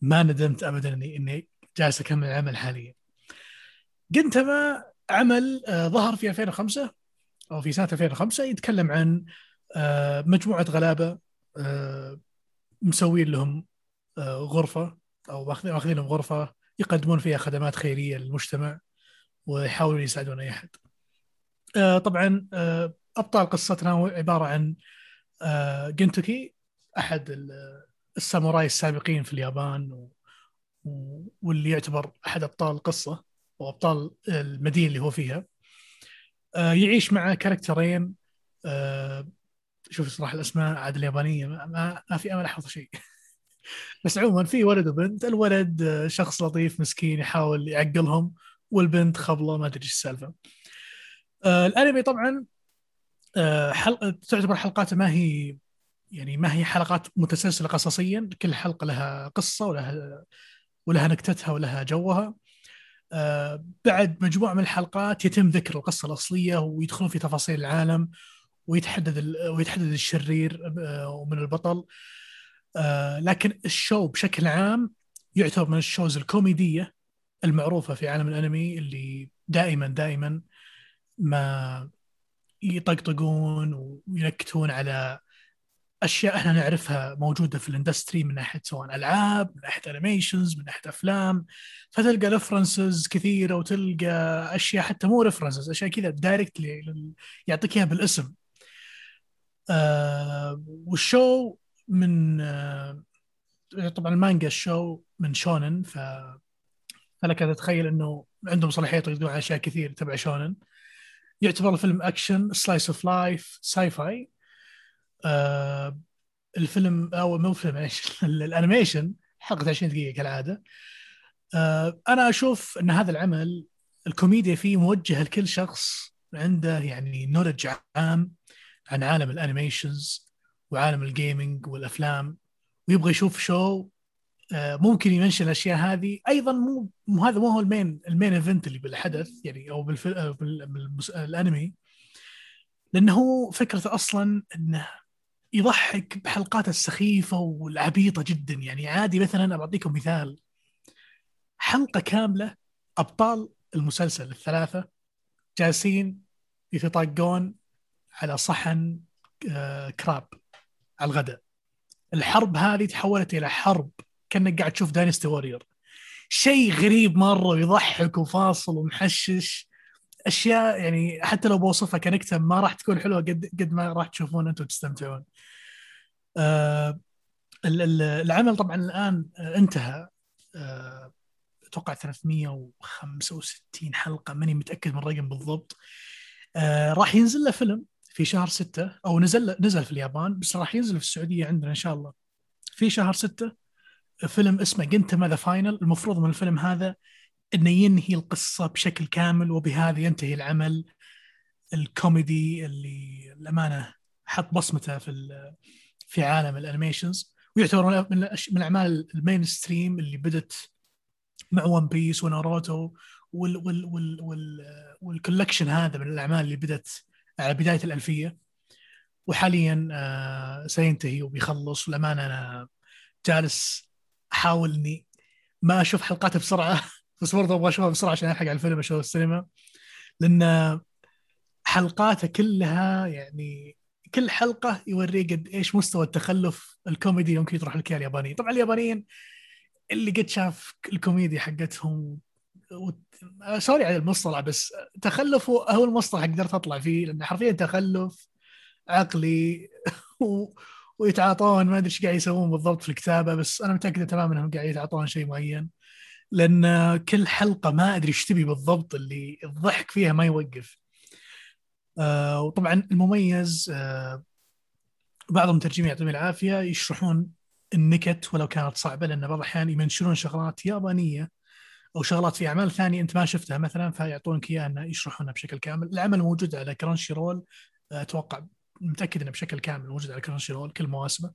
ما ندمت ابدا اني اني جالس اكمل العمل حاليا. جنتاما عمل ظهر في ألفين وخمسة او في سنه ألفين وخمسة، يتكلم عن مجموعة غلابة مسوين لهم غرفة أو واخذين لهم غرفة يقدمون فيها خدمات خيرية للمجتمع ويحاولون يساعدون أي أحد. طبعا أبطال قصتنا عبارة عن جنتوكي أحد الساموراي السابقين في اليابان، واللي يعتبر أحد أبطال القصة وأبطال المدينة اللي هو فيها. يعيش مع كاركترين، شوف صراحة الأسماء عاد اليابانية ما ما في أمل أحفظ شيء. بس عموما في ولد وبنت. الولد شخص لطيف مسكين يحاول يعقلهم، والبنت خبلة ما أدري إيش السالفة. آه الأنمي طبعا آه حلقة تعتبر حلقاته ما هي يعني ما هي حلقات متسلسلة قصصيا، كل حلقة لها قصة ولها ولها نكتتها ولها جوها. آه بعد مجموعة من الحلقات يتم ذكر القصة الأصلية ويدخلون في تفاصيل العالم ويتحدد ويتحدد الشرير ومن البطل. لكن الشو بشكل عام يعتبر من الشوز الكوميدية المعروفة في عالم الأنمي، اللي دائما دائما ما يطقطقون وينكتون على أشياء احنا نعرفها موجودة في الاندستري، من ناحية سواء ألعاب، من ناحية أنيميشنز، من ناحية أفلام. فتلقى ريفرنسز كثيرة وتلقى أشياء حتى مو ريفرنسز، أشياء كذا دايركت يعطيك إياها بالاسم. آه والشو من آه طبعا المانجا الشو من شونن، ف فلك تتخيل انه عندهم صلاحية يقدرون على اشياء كثير تبع شونن. يعتبر الفيلم اكشن، سلايس اوف لايف، ساي فاي. آه الفيلم او مو فيلم ايش الانيميشن حلقة عشرين دقيقة كالعادة. آه انا اشوف ان هذا العمل الكوميديا فيه موجهة لكل شخص عنده يعني نولج عام عن عالم الانيميشنز وعالم الجيمينج والافلام، ويبغى يشوف شو ممكن يمنشن الاشياء هذه. ايضا مو هذا مو هو المين المين ايفنت اللي بالحدث يعني او بالانمي، لانه فكرته اصلا انه يضحك بحلقاته السخيفه والعبيطه جدا. يعني عادي مثلا بعطيكم مثال، حلقه كامله ابطال المسلسل الثلاثه جالسين يتطاقون على صحن كراب على الغداء. الحرب هذه تحولت إلى حرب كأنك قاعد تشوف داينستي وورير. شيء غريب مرة، يضحك وفاصل ومحشش أشياء يعني حتى لو بوصفها كنكتة ما راح تكون حلوة قد قد ما راح تشوفون أنتم تستمتعون. آه العمل طبعا الآن انتهى، آه توقع ثلاثمية وخمسة وستين حلقة، ماني متأكد من الرقم بالضبط. آه راح ينزل له فيلم في شهر ستة، أو نزل نزل في اليابان بس راح ينزل في السعودية عندنا إن شاء الله في شهر ستة. فيلم اسمه جنتاما ذا فاينل. المفروض من الفيلم هذا إنه ينهي القصة بشكل كامل، وبهذا ينتهي العمل الكوميدي اللي الأمانة حط بصمته في في عالم الانيميشنز، ويعتبر من من الأعمال المينستريم اللي بدت مع ون بيس وناروتو وال وال وال وال والكولكشن هذا من الأعمال اللي بدت على بداية الألفية، وحاليا آه سينتهي وبيخلص. والأمانة أنا جالس أحاول إني ما أشوف حلقاته بسرعة بس برضه أبغى أشوفها بسرعة عشان ألحق على الفيلم أشوفه السينما، لأن حلقاته كلها يعني كل حلقة يوريك قد إيش مستوى التخلف الكوميدي يمكن يطرح لك اليابانيين. طبعا اليابانيين اللي قد شاف الكوميديا حقتهم و... سوري على المصطلح، بس تخلف هو المصطلح قدرت أطلع فيه، لأن حرفيا تخلف عقلي و... ويتعاطون ما أدري إيش قاعد يسوون بالضبط في الكتابة، بس أنا متأكدة تماما إنهم قاعد يتعاطون شيء معين، لأن كل حلقة ما أدري إيش تبي بالضبط، اللي الضحك فيها ما يوقف. آه وطبعا المميز آه بعض المترجمين يعطيهم العافية يشرحون النكت ولو كانت صعبة، لأن بعض الأحيان يمنشرون شغلات يابانية أو شغلات في أعمال ثانية أنت ما شفتها مثلا، فيعطونك إياها أن يشرحونها بشكل كامل. العمل موجود على كرانشي رول، أتوقع متأكد أنه بشكل كامل موجود على كرانشي رول كل مواسمه.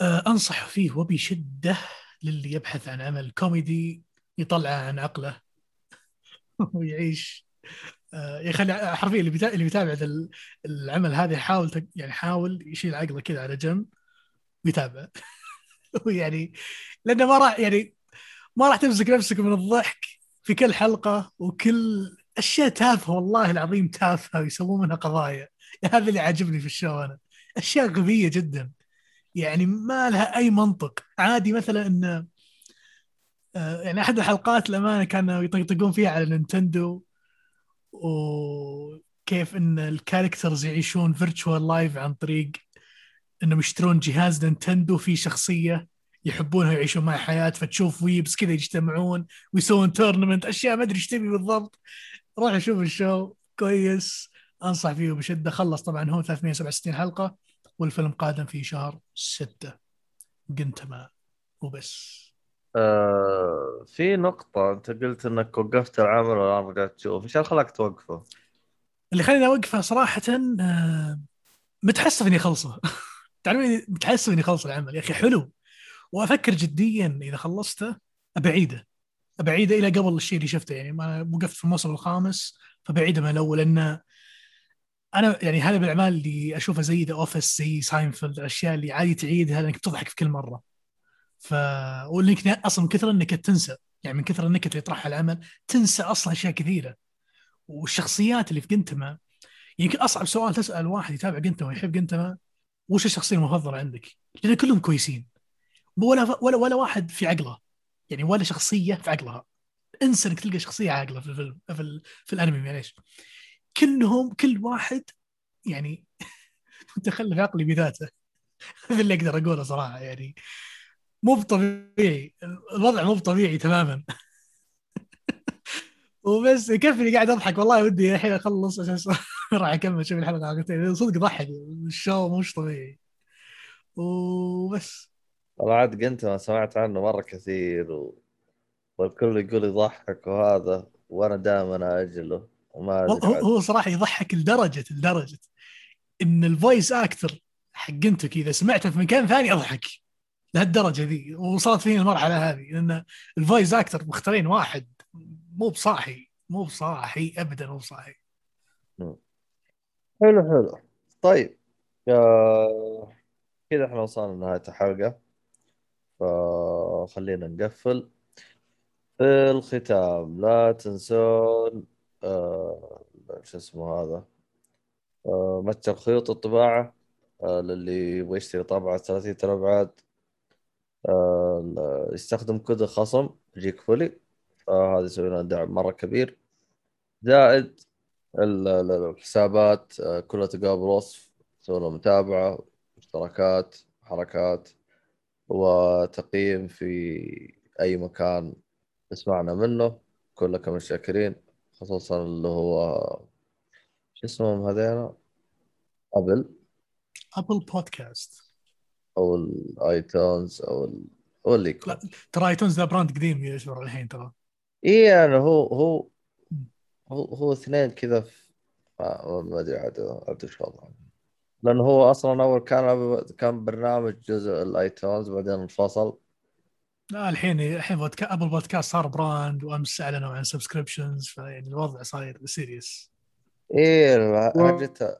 أه أنصح فيه وبشدة للي يبحث عن عمل كوميدي يطلع عن عقله ويعيش أه يخلي حرفيا اللي بتا... اللي بيتابع العمل هذا يحاول ت... يعني حاول يشيل عقله كذا على جنب ويتابع ويعني لأنه ما راح يعني ما راح تمسك نفسك من الضحك في كل حلقة، وكل أشياء تافهة والله العظيم تافهة ويسوون منها قضايا. هذا اللي عاجبني في الشو، أنا أشياء غبية جدا يعني ما لها أي منطق عادي. مثلا إن يعني أحد الحلقات الأمانة كانوا يطقطقون فيها على نينتندو، وكيف إن الكاركترز يعيشون فيرتشوال لايف عن طريق إنه يشترون جهاز نينتندو فيه شخصية يحبونها يعيشون معها حياة، فتشوف ويبس كذا يجتمعون ويسوون تورنمنت، أشياء ما أدري إيش تبي بالضبط. روح شوف الشو كويس، أنصح فيه بشدة. خلص طبعا هو ثلاثمائة وسبعة وستين حلقة، والفيلم قادم في شهر ستة جنتما وبس. آه في نقطة أنت قلت أنك وقفت العمل والآن رجعت تشوف، إيش اللي خلاك توقفه؟ اللي خليني أوقفه صراحة آه متحسف إني خلصه تعلمين متحسف إني خلص العمل يا أخي حلو، وأفكر جديا إذا خلصته أبعيده أبعيده إلى قبل الشيء اللي شفته. يعني ما وقفت في الموسم الخامس فبعيده من الأول، لأن أنا يعني هذا بالأعمال اللي أشوفها زي The Office زي ساينفيلد، الأشياء اللي عادي تعيدها لأنك بتضحك في كل مرة، فولك أصلا كثر أنك تنسى، يعني من كثر أنك تطرحها العمل تنسى أصلا أشياء كثيرة. والشخصيات اللي في جنتما يمكن يعني أصعب سؤال تسأل واحد يتابع جنتما ويحب جنتما وش الشخصية المفضلة عندك، لأن كلهم كويسين ولا ولا ولا واحد في عقله، يعني ولا شخصية في عقلها. انسى إنك تلقى شخصية عقلها في الفيلم في ال في الأنمي، معليش كلهم كل واحد يعني متخلف عقلي بذاته. هذا اللي أقدر أقوله صراحة، يعني مو طبيعي الوضع، مو طبيعي تماما وبس كيفني قاعد أضحك والله، ودي الحين أخلص عشان راح أكمل شوف الحلقة عقلتين صدق ضحك الشو مش طبيعي. وبس والله عاد قنت ما سمعت عنه مرة كثير و... والكل يقول يضحك وهذا، وأنا دائما أجله وما هو, هو صراحة يضحك لدرجة لدرجة إن الفويس أكتر حق قنته كذا سمعته في مكان ثاني أضحك لهالدرجة ذي، وصلت فيني المرحلة هذه لأن الفويس أكتر مختارين واحد مو بصاحي مو بصاحي أبدا مو بصاحي. حلو حلو طيب يا... كذا احنا وصلنا لنهاية الحلقة، فخلينا نقفل. في الختام لا تنسون آه... شو اسمه هذا آه... متجر خيوط الطباعة آه... للي يبغى يشتري طابعة ثلاثين أبعاد آه... يستخدم كود خصم يجيك فولي آه... هذا يسوينا دعم مرة كبير، زائد الحسابات آه... كلها تقابل وصف، يسوون متابعة اشتراكات حركات وتقييم في أي مكان اسمعنا منه. كلكم شاكرين، خصوصا اللي هو شو اسمهم هذين أبل أبل بودكاست أو الآيتونز أو ال أو اللي لا ترى آيتونز ذا براند قديم يشبر الحين ترى إيه يعني هو هو هو هو اثنين كذا ما ادري عاد عاد ايش وضعه، لانه هو اصلا اول كان كان برنامج جزء الايتونز بعدين انفصل. لا الحين الحين بودك... ابل بودكاست صار براند، وامس اعلنوا عن سبسكريبشنز، فيعني الوضع صاير سيريس. ايه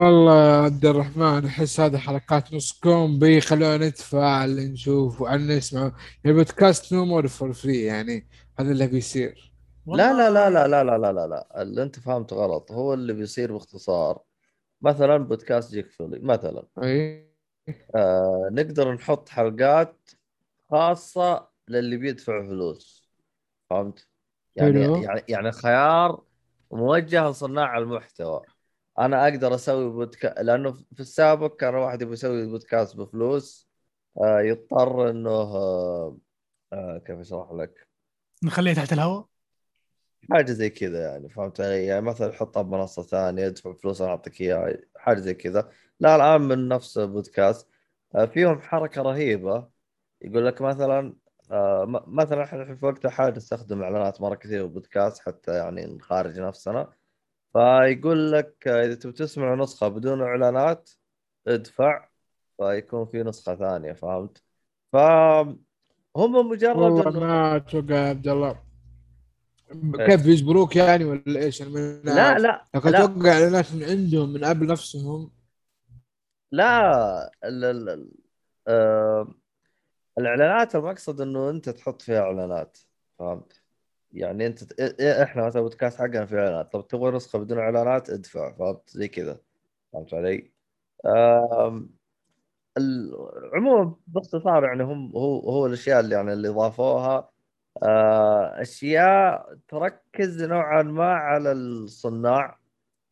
والله عبد الرحمن، احس هذه حلقات نصكم بي، خلونا نتفاعل نشوف وعنا نسمع البودكاست نو مور فور فري، يعني هذا اللي بيصير. لا لا لا لا لا لا لا لا اللي انت فهمت غلط. هو اللي بيصير باختصار مثلا بودكاست جيك فولي مثلا ايه آه، نقدر نحط حلقات خاصة للي بيدفع فلوس، فهمت يعني هلو. يعني خيار موجه لصناع المحتوى. انا اقدر اسوي بودكاست، لانه في السابق كان واحد يبغى يسوي بودكاست بفلوس آه يضطر انه آه كيف اشرح لك، نخليه تحت الهواء حاجه زي كذا يعني، فهمت علي؟ يعني مثلا حطها بمنصه ثانيه يدفع فلوس انا اعطيك اياها، حاجه زي كذا. لا الان من نفس البودكاست آه فيهم حركه رهيبه، يقول لك مثلا آه مثلا احنا في وقت حاجه نستخدم اعلانات مره كثير بودكاست حتى يعني نخارج نفسنا، فيقول لك آه اذا تبي تسمع نسخه بدون اعلانات ادفع، فيكون في نسخه ثانيه، فهمت؟ فهم مجرد انا اتوقع عبد الله كيف يجبروك يعني ولا ايش؟ لا لا اتوقع اعلانات من عندهم من قبل نفسهم. لا ال الاعلانات المقصد انه انت تحط فيها اعلانات، فهمت؟ يعني انت احنا مثلا بودكاست حقنا في اعلانات، طب تبغى نسخه بدون اعلانات ادفع، فهمت زي كذا، فهمت علي؟ عموما باختصار يعني هم هو هو الاشياء اللي يعني اللي ضافوها اشياء تركز نوعا ما على الصناع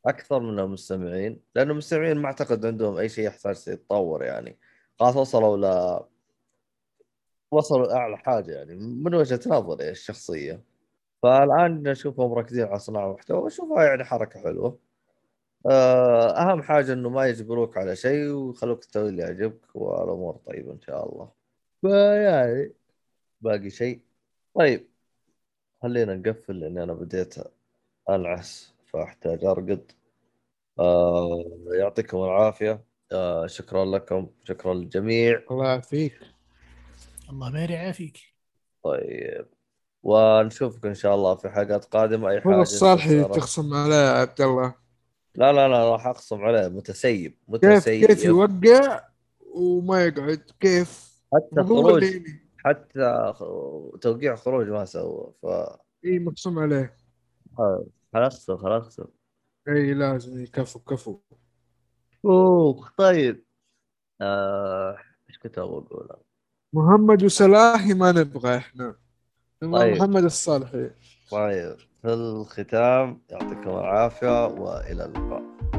اكثر من المستمعين، لانه المستمعين ما اعتقد عندهم اي شيء يحتاج يتطور يعني، خلاص وصلوا ل وصلوا أعلى حاجة يعني من وجهة نظري الشخصية. فالآن نشوفهم مركزين على صناعة محتوى، وشوفها يعني حركة حلوة. أهم حاجة إنه ما يجبروك على شيء، وخلوك تسوي اللي يعجبك، والأمور طيبة إن شاء الله. فيعني باقي شيء طيب خلينا نقفل، لأن أنا بديت أنعس فأحتاج أرقد. أه يعطيكم العافية، أه شكرا لكم، شكرا للجميع. الله يعافيك، الله ما يعافيك. طيب ونشوفك إن شاء الله في حلقات قادمة. أي حاجة هو الصالحي تخصم على عبد الله؟ لا لا لا راح أخصم عليه. متسيب متسيب كيف, كيف يوقع وما يقعد، كيف حتى خروج ديني. حتى توقيع خروج ما سوى، ف إيه مخصوم عليه. خلاص خلاص إيه لازم يكفو كفو. أوه طيب آه إيش كنت أقول؟ محمد الصالحي ما نبغى احنا. طيب. محمد الصالحي. طيب في الختام يعطيكم العافية وإلى اللقاء.